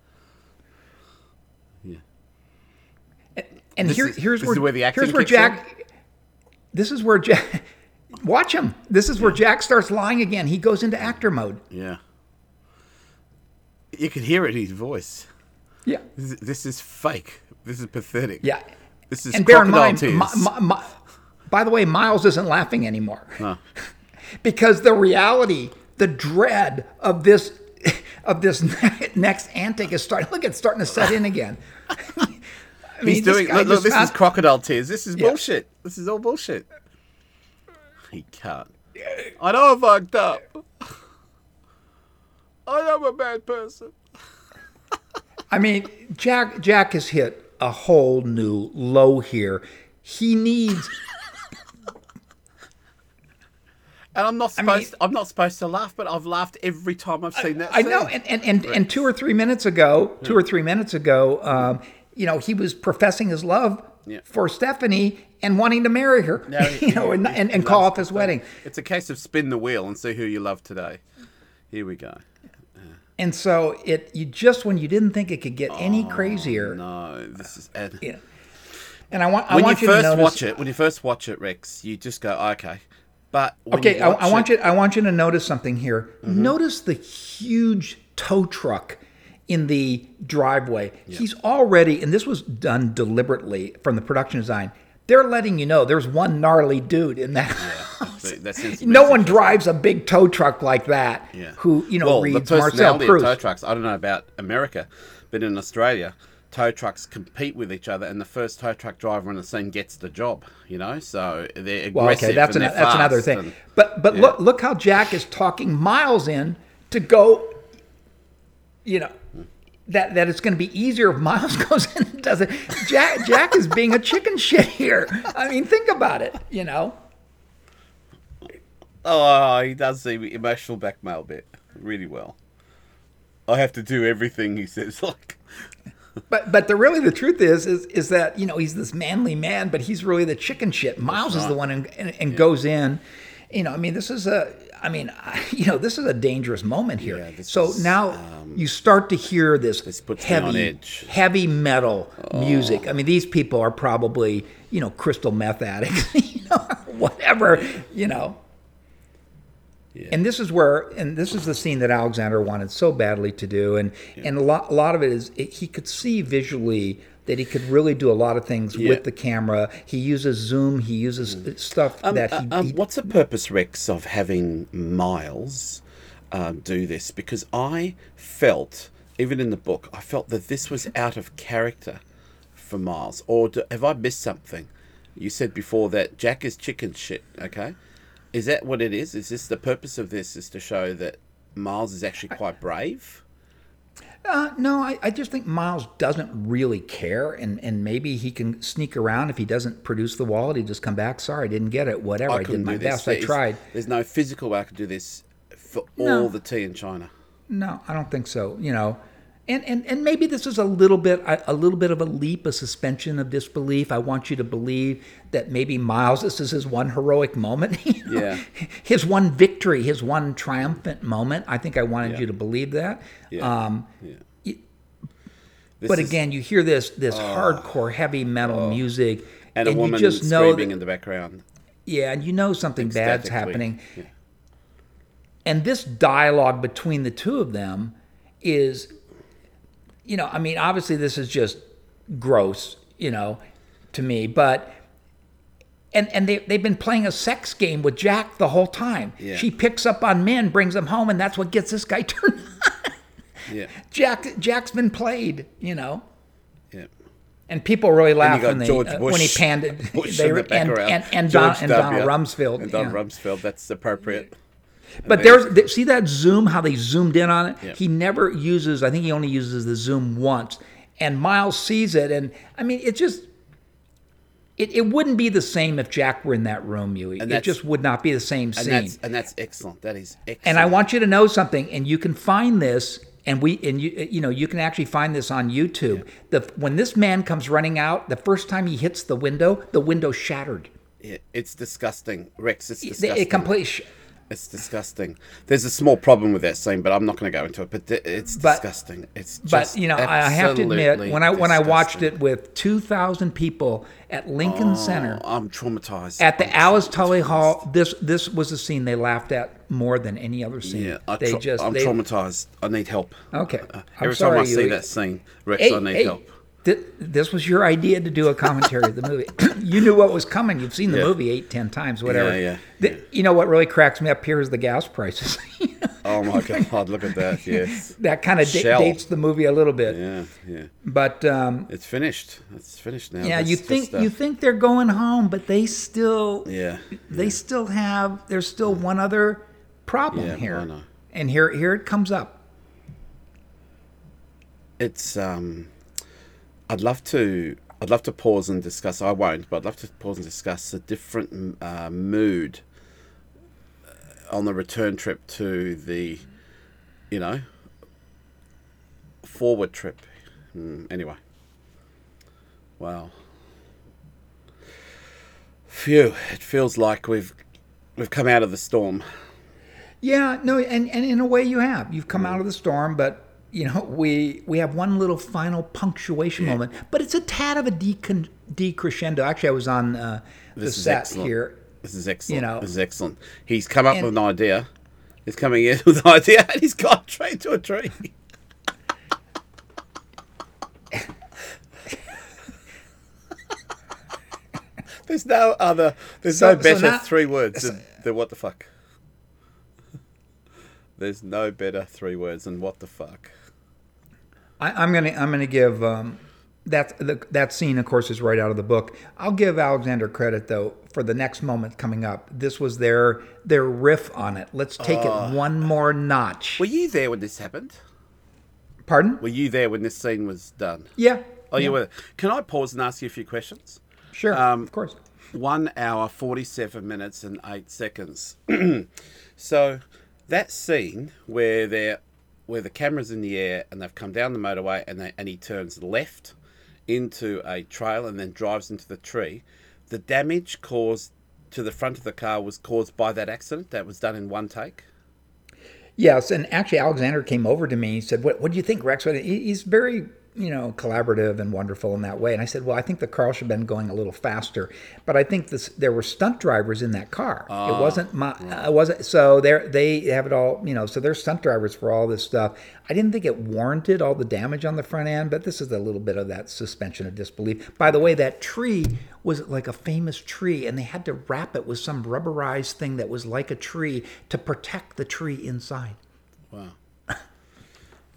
Yeah. And here, is, here's, where, where here's where Jack. In. This is where Jack. Watch him. This is yeah. where Jack starts lying again. He goes into actor mode. Yeah. You can hear it in his voice. Yeah. This is, this is fake. This is pathetic. Yeah. This is. And bear in mind, my, my, my, by the way, Miles isn't laughing anymore huh. because the reality, the dread of this, of this next antic is starting. Look, it's starting to set in again. I mean, he's doing. Look, look this is crocodile tears. This is yeah. bullshit. This is all bullshit. He can't. I know I fucked up. I know I'm a bad person. I mean, Jack. Jack has hit a whole new low here. He needs. And I'm not supposed. I mean, to, I'm not supposed to laugh, but I've laughed every time I've seen I, that. I scene. know. And and, and, right. and two or three minutes ago, two yeah. or three minutes ago. Um, You know, he was professing his love yeah. for Stephanie and wanting to marry her, no, he, you know, and, and, and call off his wedding. It's a case of spin the wheel and see who you love today. Here we go. And so it, you just when you didn't think it could get oh, any crazier. No, this is ad- yeah. And I want I when want you, you first to notice, watch it. When you first watch it, Rex, you just go oh, okay. But when okay, you watch I, I want it, you. I want you to notice something here. Mm-hmm. Notice the huge tow truck. In the driveway, yeah. he's already, and this was done deliberately from the production design. They're letting you know there's one gnarly dude in that. Yeah. House. That no one drives a big tow truck like that. Yeah. Who you know well, reads the Marcel Proust. Tow trucks. I don't know about America, but in Australia, tow trucks compete with each other, and the first tow truck driver on the scene gets the job. You know, so they're aggressive. Well, okay, that's, and an, they're that's fast another thing. And, but but yeah. look look how Jack is talking Miles in to go. You know. That that it's going to be easier if Miles goes in and does it. Jack Jack is being a chicken shit here. I mean, think about it. You know. Oh, he does the emotional blackmail bit really well. I have to do everything he says. Like, but but the really the truth is is is that you know he's this manly man, but he's really the chicken shit. Miles is the one and and, and yeah. goes in. You know, I mean, this is a. I mean, I, you know, this is a dangerous moment here. Yeah, so is, now um, you start to hear this, this puts heavy, me on edge. heavy metal oh. music. I mean, these people are probably, you know, crystal meth addicts, you know, whatever, you know. Yeah. And this is where, and this is the scene that Alexander wanted so badly to do. And, yeah. and a, lot, a lot of it is it, he could see visually that he could really do a lot of things yeah. with the camera. He uses zoom. He uses mm. stuff um, that he, um, he... What's the purpose, Rex, of having Miles uh, do this? Because I felt, even in the book, I felt that this was out of character for Miles. Or do, have I missed something? You said before that Jack is chicken shit, okay? Is that what it is? Is this the purpose of this, is to show that Miles is actually quite brave? Uh, no, I, I just think Miles doesn't really care, and, and maybe he can sneak around if he doesn't produce the wallet. He'd just come back, sorry, I didn't get it, whatever, I, I did my best, I tried. There's no physical way I could do this for no, all the tea in China. No, I don't think so, you know. And, and and maybe this is a little bit a little bit of a leap, a suspension of disbelief. I want you to believe that maybe Miles, this is his one heroic moment, you know? Yeah. His one victory, his one triumphant moment. I think I wanted yeah. you to believe that. Yeah. Um, yeah. It, but is, again, you hear this this oh, hardcore heavy metal oh. music, and, and a woman you just know screaming that, in the background. Yeah, and you know something bad's happening. Yeah. And this dialogue between the two of them is. You know, I mean, obviously this is just gross, you know, to me, but, and, and they, they've been playing a sex game with Jack the whole time. Yeah. She picks up on men, brings them home, and that's what gets this guy turned on. Yeah. Jack, Jack's been played, you know. Yeah. And people really laugh when, they, George uh, Bush, when he panned it. Bush they, in the background. And, and, and, Don, and Donald Rumsfeld. And Donald yeah. Rumsfeld, that's appropriate. And but there's, see that zoom, how they zoomed in on it? Yeah. He never uses, I think he only uses the zoom once. And Miles sees it. And I mean, it just, it, it wouldn't be the same if Jack were in that room, Yui. It just would not be the same scene. And that's, and that's excellent. That is excellent. And I want you to know something, and you can find this, and we, and you, you know, you can actually find this on YouTube. Yeah. The, when this man comes running out, the first time he hits the window, the window shattered. It, it's disgusting, Rex. It's disgusting. It, it completely sh- It's disgusting. There's a small problem with that scene, but I'm not going to go into it. But th- it's but, disgusting. It's just but you know, I have to admit, when I disgusting. when I watched it with two thousand people at Lincoln oh, Center, I'm traumatized at the I'm Alice Tully Hall. This this was a scene they laughed at more than any other scene. Yeah, I they tra- just I'm they, traumatized. I need help. Okay, uh, every I'm sorry, time I see you, that scene, Rex, hey, I need hey, help. Th- this was your idea to do a commentary of the movie. You knew what was coming. You've seen the yeah. movie eight, ten times, whatever. Yeah, yeah, the, yeah. You know what really cracks me up here is the gas prices. Oh, my God. Look at that. Yes. That kind of da- dates the movie a little bit. Yeah, yeah. But um, it's finished. It's finished now. Yeah, that's, you think you think they're going home, but they still yeah, yeah. they still have, there's still yeah. one other problem yeah, here. I know. And here, here it comes up. It's... um. I'd love to. I'd love to pause and discuss. I won't, but I'd love to pause and discuss a different uh, mood on the return trip to the, you know, forward trip. Mm, anyway, wow. Phew! It feels like we've we've come out of the storm. Yeah. No. And, and in a way, you have. You've come mm. out of the storm, but. You know, we we have one little final punctuation yeah. moment, but it's a tad of a decon- decrescendo. Actually, I was on uh, the set excellent. here. This is excellent. You know, this is excellent. He's come up and, with an idea. He's coming in with an idea, and he's got trained to a tree. There's no other. There's so, no better so not, three words than, than what the fuck. There's no better three words than what the fuck. I, I'm gonna I'm gonna give um, that the, that scene, of course, is right out of the book. I'll give Alexander credit though for the next moment coming up. This was their their riff on it. Let's take oh. it one more notch. Were you there when this happened? Pardon? Were you there when this scene was done? Yeah. Oh, yeah. You were. Can I pause and ask you a few questions? Sure. Um, of course. One hour, forty-seven minutes, and eight seconds. So. That scene where they're, where the camera's in the air and they've come down the motorway and they, and he turns left into a trail and then drives into the tree, the damage caused to the front of the car was caused by that accident that was done in one take? Yes, and actually Alexander came over to me and said, what, what do you think, Rex? He's very, you know, collaborative and wonderful in that way. And I said, well, I think the car should have been going a little faster. But I think this, there were stunt drivers in that car. Uh, it wasn't my, yeah. uh, it wasn't, so they have it all, you know, so there's stunt drivers for all this stuff. I didn't think it warranted all the damage on the front end, but this is a little bit of that suspension of disbelief. By the way, that tree was like a famous tree, and they had to wrap it with some rubberized thing that was like a tree to protect the tree inside. Wow.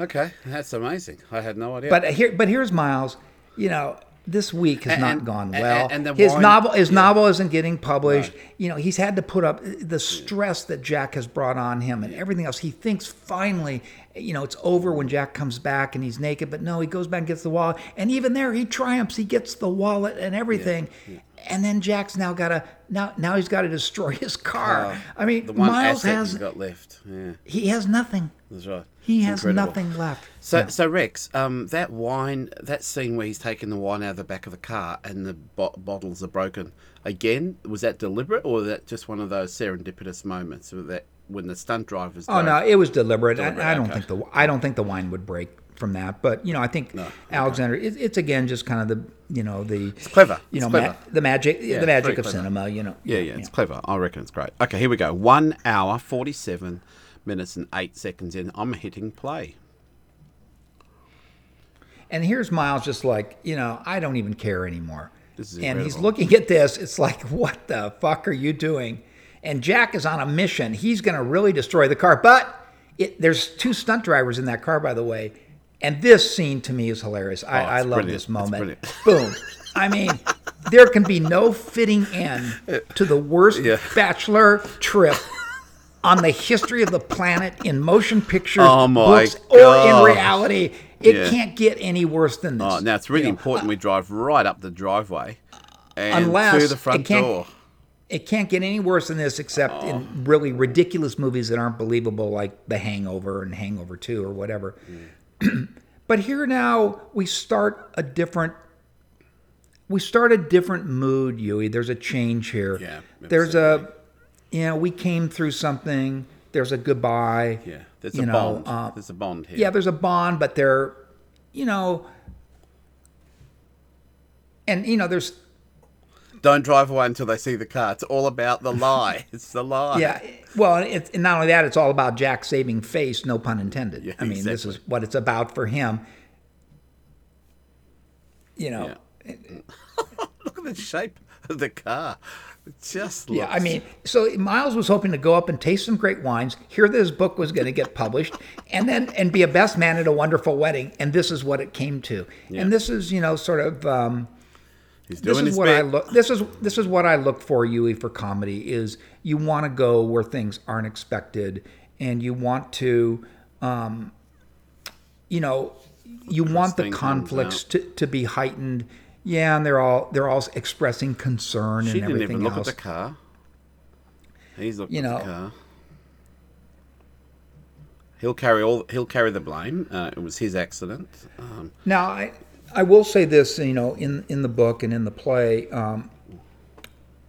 Okay, that's amazing. I had no idea. But here, but here's Miles. You know, this week has and, not gone well. And, and the his wine, novel, his yeah. novel isn't getting published. Right. You know, he's had to put up the stress that Jack has brought on him and everything else. He thinks finally, you know, it's over when Jack comes back and he's naked. But no, he goes back and gets the wallet. And even there, he triumphs. He gets the wallet and everything. Yeah. Yeah. And then Jack's now got to now now he's got to destroy his car. Oh, I mean, the one Miles asset has he's got left. Yeah. He has nothing. That's right. He has Incredible. nothing left. So, yeah. so Rex, um, that wine, that scene where he's taking the wine out of the back of the car and the bo- bottles are broken again, was that deliberate or was that just one of those serendipitous moments that when the stunt drivers? Oh no, it was deliberate. deliberate. I, I don't okay. think the I don't think the wine would break from that, but you know, I think no, Alexander, okay. it, it's again just kind of the you know the it's clever, you know, it's clever. Ma- the magic, yeah, the magic of clever. cinema, you know. Yeah, yeah, yeah, it's clever. I reckon it's great. Okay, here we go. One hour forty-seven. Minutes and eight seconds in, I'm hitting play. And here's Miles just like, you know, I don't even care anymore. This is and incredible. He's looking at this. It's like, what the fuck are you doing? And Jack is on a mission. He's going to really destroy the car. But it, there's two stunt drivers in that car, by the way. And this scene to me is hilarious. I, oh, I love brilliant. this moment. Boom. I mean, there can be no fitting end to the worst yeah. bachelor trip on the history of the planet in motion pictures, oh books, gosh. or in reality. It yeah. can't get any worse than this. Oh, now, it's really you important know, uh, we drive right up the driveway and unless through the front it can't, door. It can't get any worse than this except oh. in really ridiculous movies that aren't believable like The Hangover and Hangover two or whatever. Mm. But here now, we start a different... We start a different mood, Yui. There's a change here. Yeah, There's certainly. a... You know, we came through something. There's a goodbye. Yeah, there's a know, bond. Uh, there's a bond here. Yeah, there's a bond, but there, you know, and, you know, there's... Don't drive away until they see the car. It's all about the lie. It's the lie. Yeah, well, it's, and not only that, it's all about Jack saving face, no pun intended. Yeah, I mean, exactly. This is what it's about for him. You know. Yeah. Look at the shape of the car. It just looks... Yeah, I mean, so Miles was hoping to go up and taste some great wines, hear that his book was going to get published, and then and be a best man at a wonderful wedding, and this is what it came to. Yeah. And this is, you know, sort of um, he's doing this is his what bit. I look this is this is what I look for, Yui, for comedy is you want to go where things aren't expected, and you want to, um, you know, you this want the conflicts to, to be heightened. Yeah, and they're all they're all expressing concern she and everything else. She didn't even look else. at the car. He's looking you know, at the car. He'll carry all. He'll carry the blame. Uh, it was his accident. Um, now, I I will say this, you know, in, in the book and in the play, um,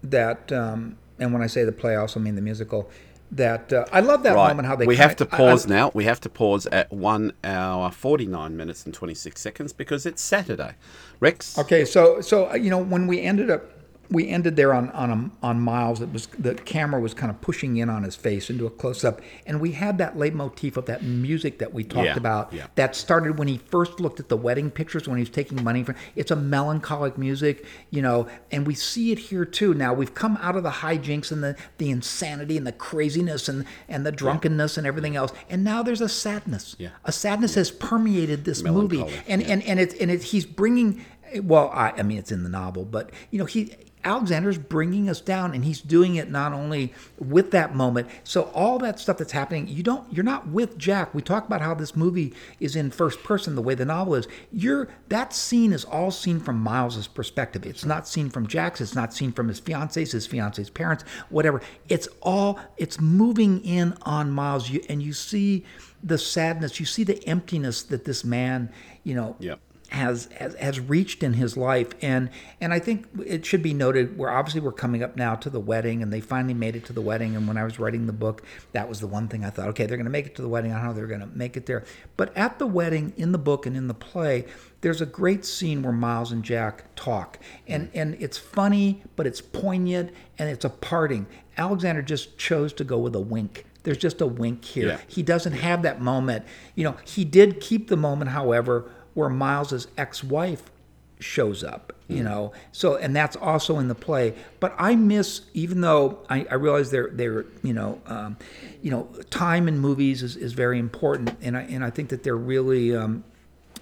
that um, and when I say the play, I also mean the musical. That uh, I love that right. moment how they. We have to pause I, I, now. We have to pause at one hour forty nine minutes and twenty six seconds because it's Saturday, Rex. Okay, so so you know when we ended up, we ended there on on a, on Miles. It was the camera was kind of pushing in on his face into a close up, and we had that leitmotif of that music that we talked yeah, about yeah. that started when he first looked at the wedding pictures when he was taking money from. It's a melancholic music, you know, and we see it here too. Now we've come out of the hijinks and the, the insanity and the craziness and and the drunkenness yeah. and everything else, and now there's a sadness. Yeah. A sadness yeah. has permeated this melancholic, movie, and yeah. and and it's and it's he's bringing. Well, I, I mean, it's in the novel, but you know he. Alexander's bringing us down, and he's doing it not only with that moment. So all that stuff that's happening, you don't, you're not with Jack. We talk about how this movie is in first person, the way the novel is. You're that scene is all seen from Miles's perspective. It's not seen from Jack's. It's not seen from his fiancee's, his fiancee's parents, whatever. It's all it's moving in on Miles, you, and you see the sadness. You see the emptiness that this man, you know. Yep. has, has has reached in his life. And and I think it should be noted, we're obviously we're coming up now to the wedding, and they finally made it to the wedding. And when I was writing the book, that was the one thing I thought, okay, they're going to make it to the wedding. I don't know if they're going to make it there. But at the wedding, in the book and in the play, there's a great scene where Miles and Jack talk. And, and it's funny, but it's poignant, and it's a parting. Alexander just chose to go with a wink. There's just a wink here. Yeah. He doesn't have that moment. You know, he did keep the moment, however, where Miles's ex-wife shows up, mm. you know. So, and that's also in the play. But I miss, even though I, I realize they're, they're, you know, um, you know, time in movies is, is very important. And I, and I think that they're really, um,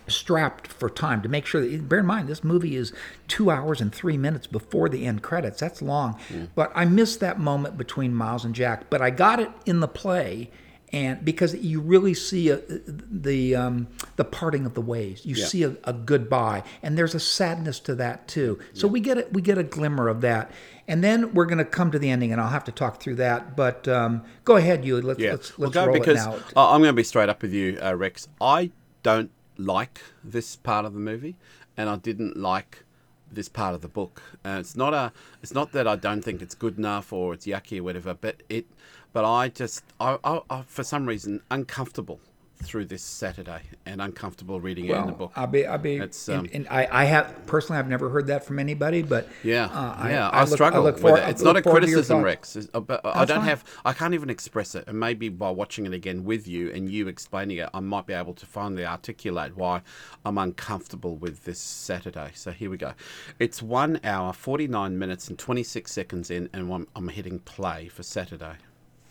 strapped for time to make sure that, bear in mind, this movie is two hours and three minutes before the end credits. That's long. Mm. But I missed that moment between Miles and Jack. But I got it in the play, and because you really see a, the um, the parting of the ways. You yeah. see a, a goodbye, and there's a sadness to that too. So yeah. we get a, we get a glimmer of that. And then we're going to come to the ending, and I'll have to talk through that. But um, go ahead, Yui. Let's, yeah. let's, let's well, roll because, it now. Uh, I'm going to be straight up with you, uh, Rex. I don't like this part of the movie, and I didn't like this part of the book. And uh, it's not a it's not that I don't think it's good enough or it's yucky or whatever, but it but I just I, I, I for some reason uncomfortable through this Saturday, and uncomfortable reading well, it in the book. I'll be I'll be it's, um, and, and I, I have personally I've never heard that from anybody, but yeah uh, yeah I, I, I look, struggle I look for, with it. It's not a criticism, Rex. It's, uh, but I don't fine. have I can't even express it, and maybe by watching it again with you and you explaining it, I might be able to finally articulate why I'm uncomfortable with this Saturday. So here we go. It's one hour forty-nine minutes and twenty-six seconds in, and I'm, I'm hitting play for Saturday.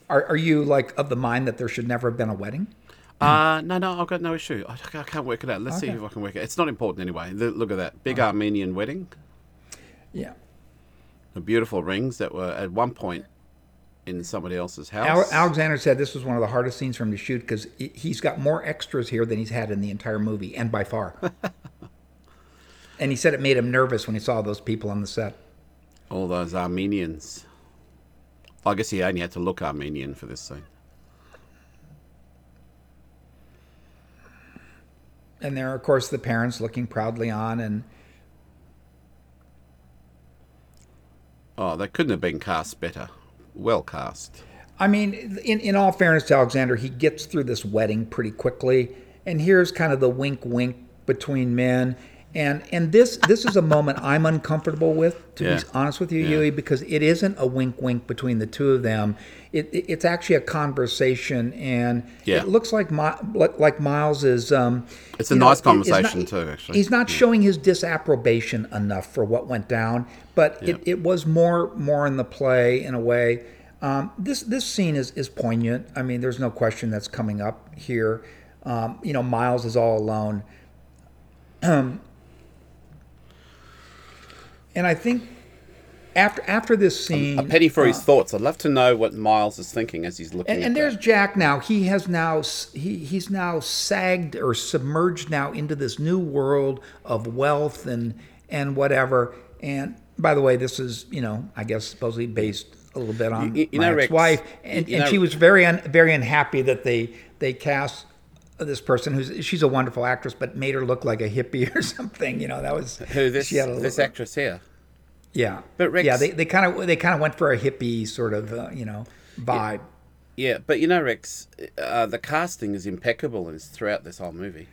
Are are you like of the mind that there should never have been a wedding? Uh, no, no, I've got no issue. I, I can't work it out. Let's okay. see if I can work it out. It's not important anyway. Look at that. Big right. Armenian wedding. Yeah. The beautiful rings that were at one point in somebody else's house. Alexander said this was one of the hardest scenes for him to shoot because he's got more extras here than he's had in the entire movie, and by far. And he said it made him nervous when he saw those people on the set. All those Armenians. I guess he only had to look Armenian for this scene. And there are, of course, the parents looking proudly on. And oh, they couldn't have been cast better. Well cast. I mean, in, in all fairness to Alexander, he gets through this wedding pretty quickly. And here's kind of the wink-wink between men. And and this this is a moment I'm uncomfortable with, to yeah. be honest with you, yeah. Yui, because it isn't a wink-wink between the two of them. It, it It's actually a conversation, and yeah. it looks like My, like Miles is... Um, it's a nice know, conversation, not, too, actually. He's not yeah. showing his disapprobation enough for what went down, but yeah. it, it was more more in the play, in a way. Um, this this scene is, is poignant. I mean, there's no question that's coming up here. Um, you know, Miles is all alone. Um And I think after after this scene... A penny for uh, his thoughts. I'd love to know what Miles is thinking as he's looking and, at And there's that. Jack now. He has now... He, he's now sagged or submerged now into this new world of wealth and and whatever. And by the way, this is, you know, I guess supposedly based a little bit on you, you my know, ex-wife. And, you know, and she was very un, very unhappy that they, they cast... this person who's she's a wonderful actress, but made her look like a hippie or something. You know, that was who this she had a this look. actress here. Yeah, but Rex, yeah, they they kind of they kind of went for a hippie sort of uh, you know vibe. Yeah, yeah, but you know, Rex, uh, the casting is impeccable and it's throughout this whole movie.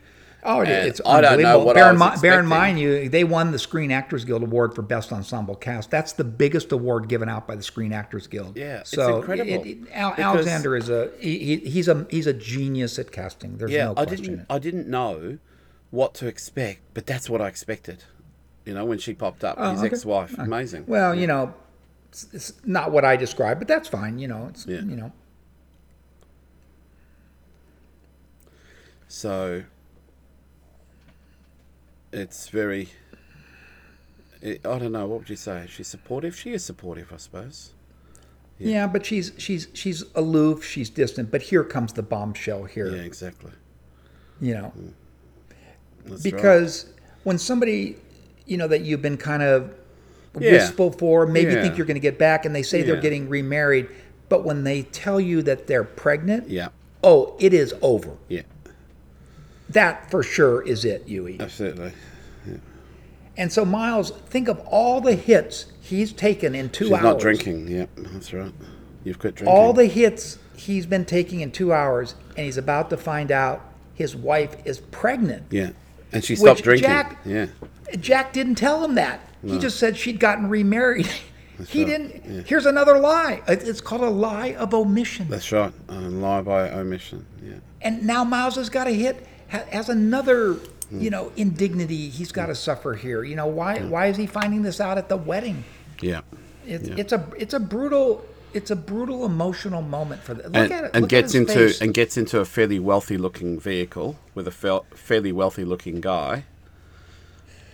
Oh, it, it's I don't know what bear, I was mi- bear in mind, you they won the Screen Actors Guild Award for Best Ensemble Cast. That's the biggest award given out by the Screen Actors Guild. Yeah, so it's incredible. It, it, Al- Alexander is a he, he's a he's a genius at casting. There's yeah, no question. I didn't I didn't know what to expect, but that's what I expected. You know, when she popped up, oh, his okay. ex-wife, okay. amazing. Well, yeah. you know, it's, it's not what I described, but that's fine. You know, it's yeah. you know. So. It's very, it, I don't know, what would you say? Is she supportive? She is supportive, I suppose. Yeah. yeah, but she's she's she's aloof, she's distant, but here comes the bombshell here. Yeah, exactly. You know, mm. That's because right. when somebody, you know, that you've been kind of yeah. wistful for, maybe yeah. think you're going to get back, and they say yeah. they're getting remarried, but when they tell you that they're pregnant, yeah. oh, it is over. Yeah. That for sure is it, Yui. Absolutely. And so, Miles, think of all the hits he's taken in two She's hours. She's not drinking. Yep, that's right. You've quit drinking. All the hits he's been taking in two hours, and he's about to find out his wife is pregnant. Yeah, and she stopped drinking. Jack, yeah. Jack didn't tell him that. No. He just said she'd gotten remarried. That's he right. didn't. Yeah. Here's another lie. It's called a lie of omission. That's right. A lie by omission. Yeah. And now Miles has got a hit. Has another. You know, indignity he's got to suffer here. You know, why yeah. why is he finding this out at the wedding? Yeah. It's yeah. it's a it's a brutal it's a brutal emotional moment for the look and, at it. And look gets at his into face. and gets into a fairly wealthy looking vehicle with a fel- fairly wealthy looking guy.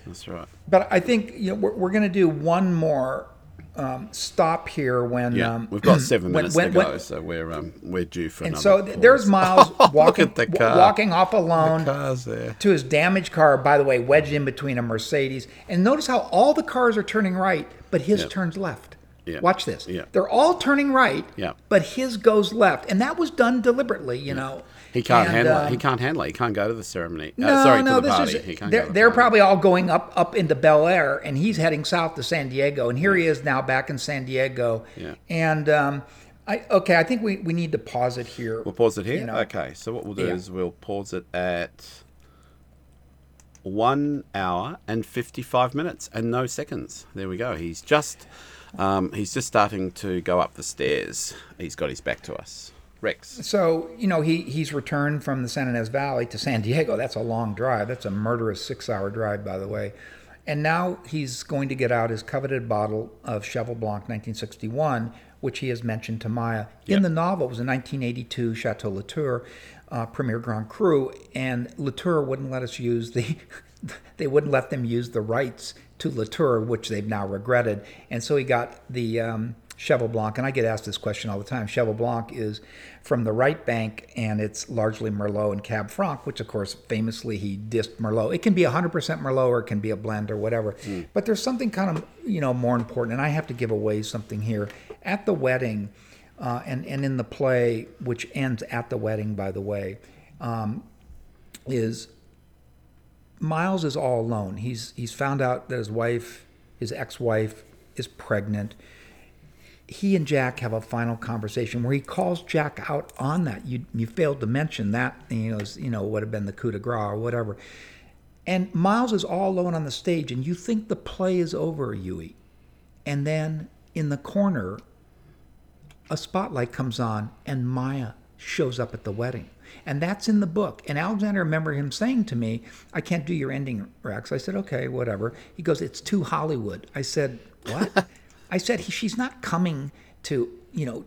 That's right. But I think you know we're, we're going to do one more um, stop here when yeah. um, we've got seven minutes when, when, to go, when, so we're um, we're due for. And another so th- there's Miles walking the car. walking off alone the to his damaged car. By the way, wedged in between a Mercedes. And notice how all the cars are turning right, but his yep. turns left. Yep. Watch this. Yep. They're all turning right, yep. but his goes left, and that was done deliberately. You yep. know. He can't and, handle. Um, he can't handle. It. He can't go to the ceremony. No, uh, sorry, no, to the party. Is, he can't they're, go to they're probably all going up, up into Bel Air, and he's heading south to San Diego. And here yeah. he is now, back in San Diego. Yeah. And um, I okay, I think we, we need to pause it here. We'll pause it here. You know? Okay. So what we'll do yeah. is we'll pause it at one hour and fifty-five minutes and no seconds. There we go. He's just um, he's just starting to go up the stairs. He's got his back to us. Rex. So, you know, he, he's returned from the Santa Ynez Valley to San Diego. That's a long drive. That's a murderous six-hour drive, by the way. And now he's going to get out his coveted bottle of Cheval Blanc nineteen sixty-one, which he has mentioned to Maya. Yep. In the novel, it was a nineteen eighty-two Chateau Latour, uh, Premier Grand Cru, and Latour wouldn't let us use the... they wouldn't let them use the rights to Latour, which they've now regretted. And so he got the... Um, Cheval Blanc, and I get asked this question all the time. Cheval Blanc is from the right bank, and it's largely Merlot and Cab Franc, which, of course, famously he dissed Merlot. It can be one hundred percent Merlot, or it can be a blend, or whatever. Mm. But there's something kind of, you know, more important, and I have to give away something here. At the wedding, uh, and, and in the play, which ends at the wedding, by the way, um, is Miles is all alone. He's he's found out that his wife, his ex-wife, is pregnant. He and Jack have a final conversation where he calls Jack out on that. You you failed to mention that, you know, you know, would have been the coup de grace or whatever. And Miles is all alone on the stage, and you think the play is over, Yui. And then in the corner, a spotlight comes on, and Maya shows up at the wedding. And that's in the book. And Alexander, remember him saying to me, I can't do your ending, Rex. I said, okay, whatever. He goes, it's too Hollywood. I said, what? I said, he, she's not coming to, you know,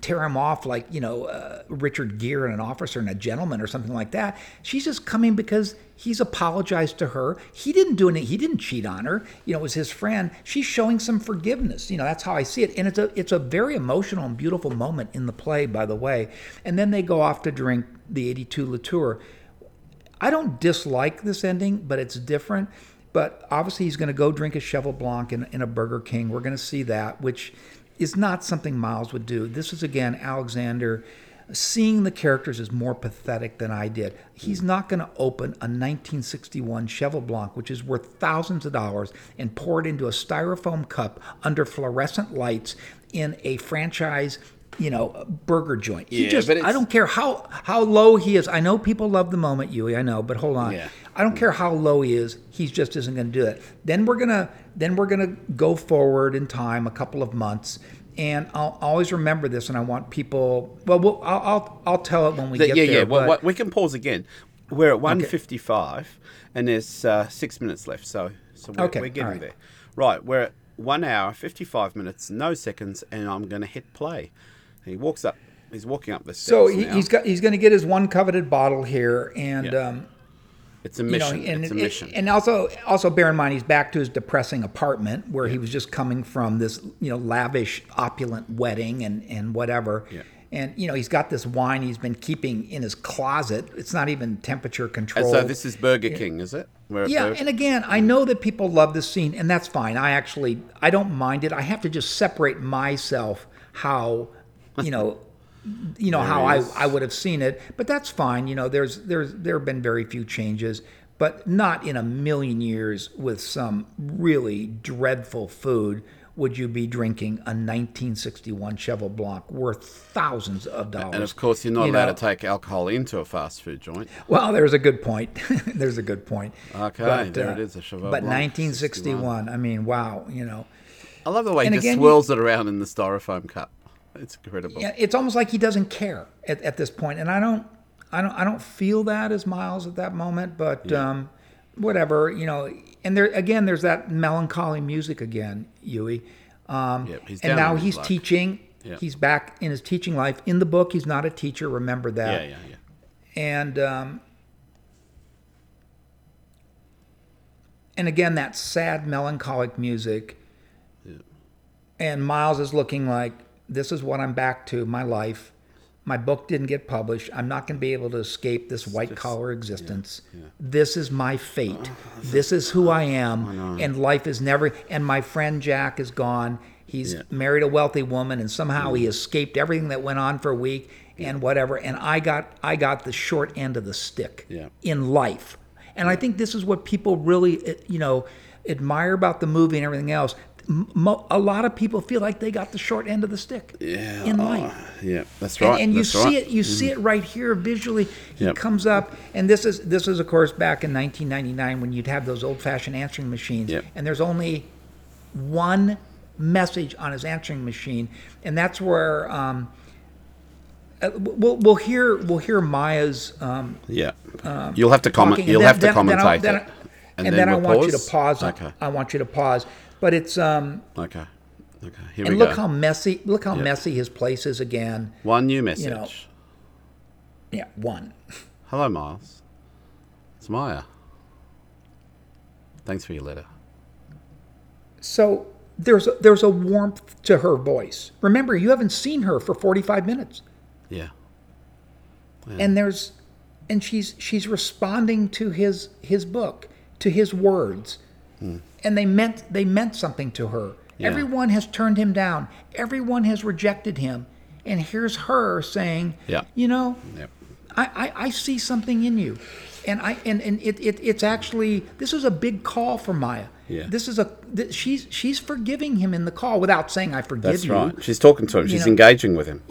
tear him off like, you know, uh, Richard Gere and an officer and a gentleman or something like that. She's just coming because he's apologized to her. He didn't do anything. He didn't cheat on her. You know, it was his friend. She's showing some forgiveness. You know, that's how I see it. And it's a it's a very emotional and beautiful moment in the play, by the way. And then they go off to drink the eighty-two Latour. I don't dislike this ending, but it's different. But obviously he's going to go drink a Cheval Blanc in, in a Burger King. We're going to see that, which is not something Miles would do. This is, again, Alexander seeing the characters is more pathetic than I did. He's not going to open a nineteen sixty-one Cheval Blanc, which is worth thousands of dollars, and pour it into a styrofoam cup under fluorescent lights in a franchise, you know, burger joint. He yeah, just, but I don't care how, how low he is. I know people love the moment, Yui, I know, but hold on. Yeah. I don't care how low he is. He just isn't going to do it. Then we're going to then we're going to go forward in time a couple of months, and I'll always remember this. And I want people. Well, we'll I'll, I'll I'll tell it when we the, get yeah, there. Yeah, yeah. Well, we can pause again. We're at one fifty-five, and there's uh, six minutes left. So so we're, okay, we're getting right there. Right, we're at one hour fifty-five minutes, no seconds, and I'm going to hit play. He walks up. He's walking up the stairs. So he, he's got he's going to get his one coveted bottle here, and. Yeah. Um, It's a mission. You know, and, it's a mission. It, and also, also bear in mind, he's back to his depressing apartment where yeah. he was just coming from this, you know, lavish, opulent wedding and, and whatever. Yeah. And, you know, he's got this wine he's been keeping in his closet. It's not even temperature controlled. And so this is Burger King, is it? Where yeah. Burger- and again, I know that people love this scene, and that's fine. I actually, I don't mind it. I have to just separate myself how, you know... you know, there how I, I would have seen it, but that's fine. You know, there's, there's, there have been very few changes, but not in a million years with some really dreadful food would you be drinking a nineteen sixty-one Cheval Blanc worth thousands of dollars. And of course, you're not you allowed know. to take alcohol into a fast food joint. Well, there's a good point. there's a good point. Okay, but, there uh, it is, a Cheval but Blanc. But nineteen sixty-one, sixty-one, I mean, wow, you know. I love the way and he just again, swirls you, it around in the styrofoam cup. It's incredible. Yeah, it's almost like he doesn't care at, at this point. And I don't, I don't, I don't feel that as Miles at that moment. But yeah. um, whatever, you know. And there again, there's that melancholy music again, Yui. Um, yep, he's and now he's life. teaching. Yep. He's back in his teaching life. In the book, he's not a teacher. Remember that. Yeah, yeah, yeah. And um, and again, that sad, melancholic music. And Miles is looking like, this is what I'm back to, my life. My book didn't get published. I'm not going to be able to escape this white-collar existence. Yeah, yeah. This is my fate. Oh, this is who I am. I and life is never... And my friend Jack is gone. He's yeah. married a wealthy woman, and somehow yeah. he escaped everything that went on for a week yeah. and whatever. And I got I got the short end of the stick yeah. in life. And yeah. I think this is what people really, you know, admire about the movie and everything else. A lot of people feel like they got the short end of the stick yeah, in life. Oh, yeah, that's right. And, and you see right. it, you mm-hmm. see it right here visually. He yep. comes up, and this is this is of course back in nineteen ninety-nine when you'd have those old-fashioned answering machines, yep. and there's only one message on his answering machine, and that's where um, we'll we'll hear we'll hear Maya's. Um, yeah, um, you'll have to comment. You'll then, have to then, commentate then I'll, then it, and, and then, then we'll I want pause? you to pause. Okay. I want you to pause. But it's um okay, okay. Here and we look go. how messy, look how yep. messy his place is again. One new message. You know, yeah, one. Hello, Miles. It's Maya. Thanks for your letter. So there's a, there's a warmth to her voice. Remember, you haven't seen her for forty-five minutes. Yeah. yeah. And there's, and she's she's responding to his his book, to his words. Mm. And they meant they meant something to her. Yeah. Everyone has turned him down. Everyone has rejected him. And here's her saying, yeah. you know, yeah. I, I, I see something in you. And I and, and it, it it's actually, this is a big call for Maya. Yeah. This is a th- she's she's forgiving him in the call without saying I forgive That's you. That's right. She's talking to him. She's you know, engaging with him.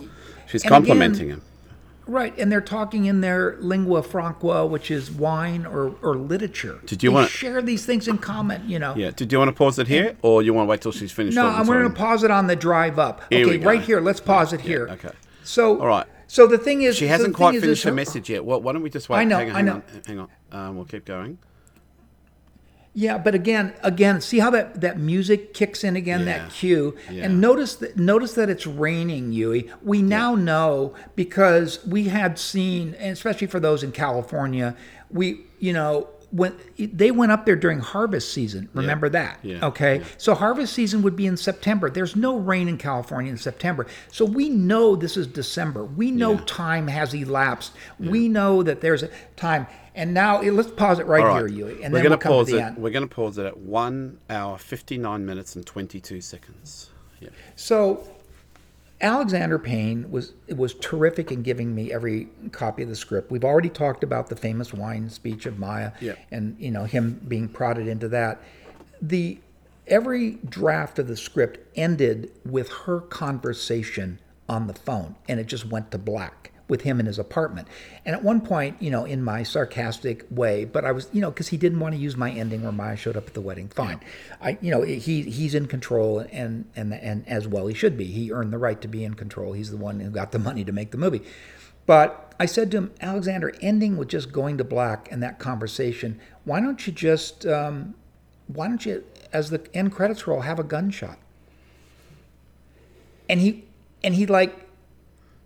She's complimenting again, him. Right, and they're talking in their lingua franca, which is wine or, or literature. Did you they want to share these things in comment? You know. Yeah. Did you want to pause it here, or you want to wait till she's finished? No, I'm going to pause it on the drive up. Here okay, right here. Let's pause it here. Yeah, okay. So. All right. So the thing is, she hasn't so quite finished is, her message yet. Well, why don't we just wait? I know. Hang on, I know. Hang on. Hang on. Um, we'll keep going. Yeah, but again, again, see how that, that music kicks in again, yeah. that cue, yeah. and notice that notice that it's raining, Yui. We now yeah. know because we had seen, and especially for those in California, we you know when they went up there during harvest season. Remember yeah. that, yeah. okay? Yeah. So harvest season would be in September. There's no rain in California in September, so we know this is December. We know yeah. time has elapsed. Yeah. We know that there's a time. And now let's pause it right, right. here, Yui, and we're then we'll come pause to the it. end. We're going to pause it at one hour, fifty-nine minutes, and twenty-two seconds. Yeah. So, Alexander Payne was was terrific in giving me every copy of the script. We've already talked about the famous wine speech of Maya, yeah. and you know him being prodded into that. The every draft of the script ended with her conversation on the phone, and it just went to black with him in his apartment. And at one point, you know, in my sarcastic way, but I was, you know, because he didn't want to use my ending where Maya showed up at the wedding. Fine. Yeah. I, you know, he he's in control and, and, and as well he should be. He earned the right to be in control. He's the one who got the money to make the movie. But I said to him, Alexander, ending with just going to black and that conversation, why don't you just, um, why don't you, as the end credits roll, have a gunshot? And he, and he like,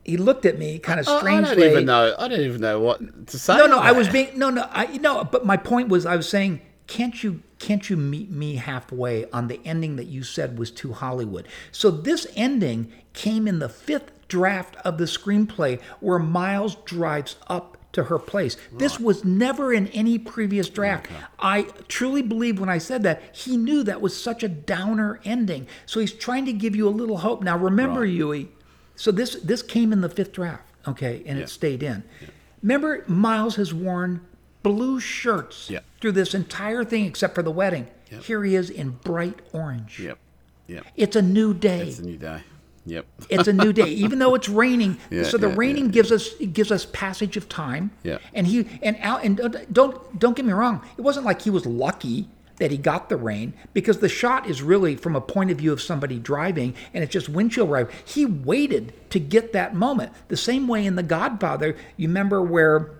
he looked at me kind of strangely. I don't even know. I don't even know what to say. No, no. I was being no, no. I no. But my point was, I was saying, can't you, can't you meet me halfway on the ending that you said was too Hollywood? So this ending came in the fifth draft of the screenplay, where Miles drives up to her place. Right. This was never in any previous draft. Okay. I truly believe when I said that, he knew that was such a downer ending. So he's trying to give you a little hope. Now remember, right. Yui. So this this came in the fifth draft, okay, and yeah. it stayed in. Yeah. Remember, Miles has worn blue shirts yeah. through this entire thing except for the wedding. Yep. Here he is in bright orange. Yep. Yep. It's a new day. It's a new day. Yep. It's a new day, even though it's raining. Yeah, so the yeah, raining yeah, gives yeah. us gives us passage of time. Yeah. And he and Al, and don't don't get me wrong. It wasn't like he was lucky that he got the rain, because the shot is really from a point of view of somebody driving, and it's just windshield wiper. He waited to get that moment. The same way in The Godfather, you remember where,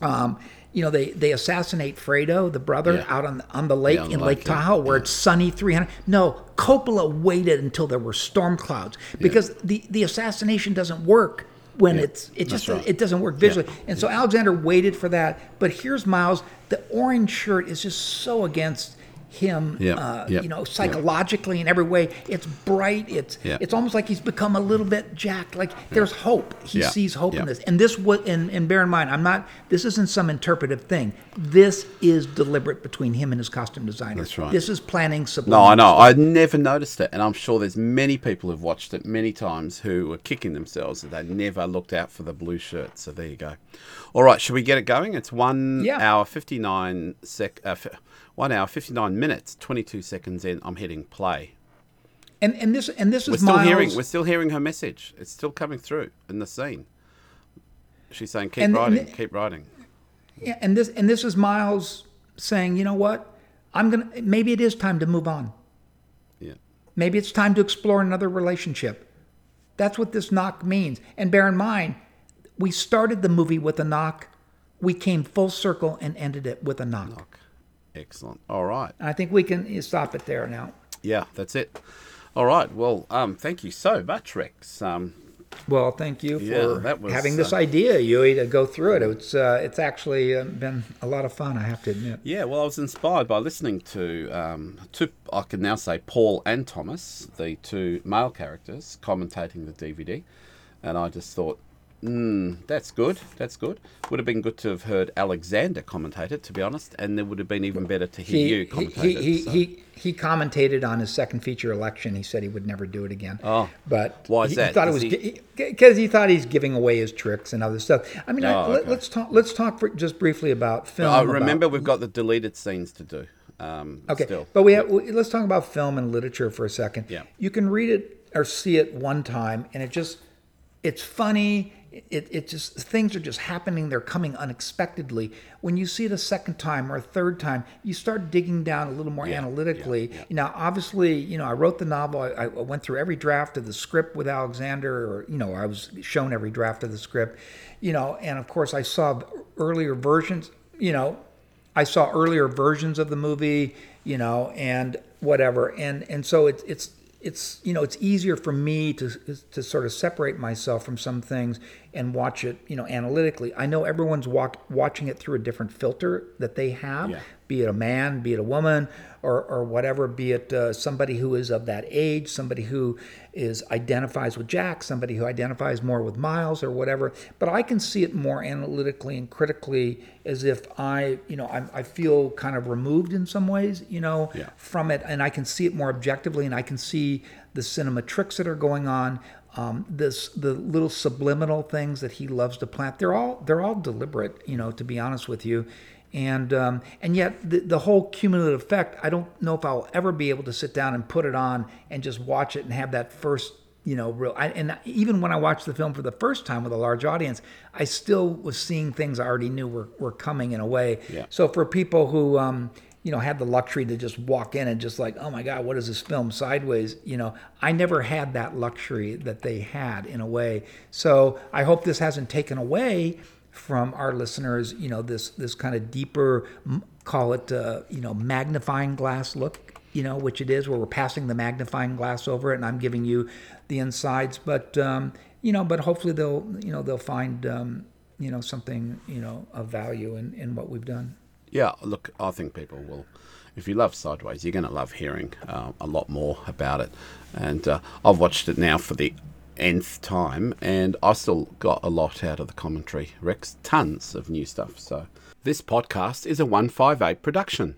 um, you know, they, they assassinate Fredo, the brother, yeah. out on the, on the lake yeah, in like Lake Tahoe, where yeah. it's sunny three hundred. No, Coppola waited until there were storm clouds, because yeah. the, the assassination doesn't work when yeah. it's it just right. it doesn't work visually. Yeah. And so Alexander waited for that. But here's Miles. The orange shirt is just so against him, yeah. uh, yeah. you know, psychologically yeah. in every way. It's bright. It's yeah. it's almost like he's become a little bit Jack. Like yeah. there's hope. He yeah. sees hope yeah. in this. And this was, and, and bear in mind, I'm not. This isn't some interpretive thing. This is deliberate between him and his costume designer. That's right. This is planning. No, I know. I never noticed it, and I'm sure there's many people who've watched it many times who were kicking themselves that they never looked out for the blue shirt. So there you go. All right, should we get it going? It's one yeah. hour fifty nine sec. Uh, f- One hour, fifty-nine minutes, twenty-two seconds in. I'm hitting play. And and this and this is we're still Miles. hearing. We're still hearing her message. It's still coming through in the scene. She's saying, "Keep and, writing, and the, keep writing." Yeah, and this and this is Miles saying, "You know what? I'm gonna. Maybe it is time to move on. Yeah. Maybe it's time to explore another relationship." That's what this knock means. And bear in mind, we started the movie with a knock. We came full circle and ended it with a knock. knock. Excellent. All right. I think we can stop it there now. Yeah, that's it. All right. Well, um, thank you so much, Rex. Um, well, thank you for yeah, that was, having this uh, idea, Yui, to go through it. It's uh, it's actually been a lot of fun, I have to admit. Yeah, well, I was inspired by listening to, um, to I can now say, Paul and Thomas, the two male characters, commentating the D V D. And I just thought, Mm, that's good. That's good. Would have been good to have heard Alexander commentate it, to be honest, and it would have been even better to hear he, you commentate he, he, it. So. He, he commentated on his second feature election. He said he would never do it again. Oh, but why is he, that? He thought is it was because he... he thought he's giving away his tricks and other stuff. I mean, oh, I, let, okay. let's talk. Let's talk for just briefly about film. Oh, remember, about... we've got the deleted scenes to do. Um, okay, still. but we have, yep. let's talk about film and literature for a second. Yeah, you can read it or see it one time, and it just it's funny. It it just things are just happening. They're coming unexpectedly. When you see it a second time or a third time, you start digging down a little more yeah, analytically. Yeah, yeah. Now, obviously, you know, I wrote the novel. I, I went through every draft of the script with Alexander, or you know, I was shown every draft of the script, you know, and of course, I saw earlier versions. You know, I saw earlier versions of the movie. You know, and whatever, and and so it's it's. It's you know it's easier for me to to sort of separate myself from some things and watch it you know analytically. I know everyone's walk, watching it through a different filter that they have, yeah. be it a man, be it a woman, or or whatever, be it uh, somebody who is of that age, somebody who is identifies with Jack, somebody who identifies more with Miles or whatever. But I can see it more analytically and critically, as if I you know I, I feel kind of removed in some ways you know yeah. from it, and I can see it more objectively, and I can see the cinema tricks that are going on, um, this the little subliminal things that he loves to plant. They're all they're all deliberate, you know, to be honest with you, and um, and yet the, the whole cumulative effect. I don't know if I'll ever be able to sit down and put it on and just watch it and have that first, you know, real. I, and even when I watched the film for the first time with a large audience, I still was seeing things I already knew were were coming in a way. Yeah. So for people who um, you know, had the luxury to just walk in and just like, oh my God, what is this film, Sideways? You know, I never had that luxury that they had in a way. So I hope this hasn't taken away from our listeners, you know, this this kind of deeper, call it, uh, you know, magnifying glass look, you know, which it is, where we're passing the magnifying glass over it and I'm giving you the insides. But, um, you know, but hopefully they'll, you know, they'll find, um, you know, something, you know, of value in, in what we've done. Yeah, look, I think people will, if you love Sideways, you're going to love hearing uh, a lot more about it. And uh, I've watched it now for the nth time, and I still got a lot out of the commentary, Rex. Tons of new stuff. So this podcast is a one five eight production.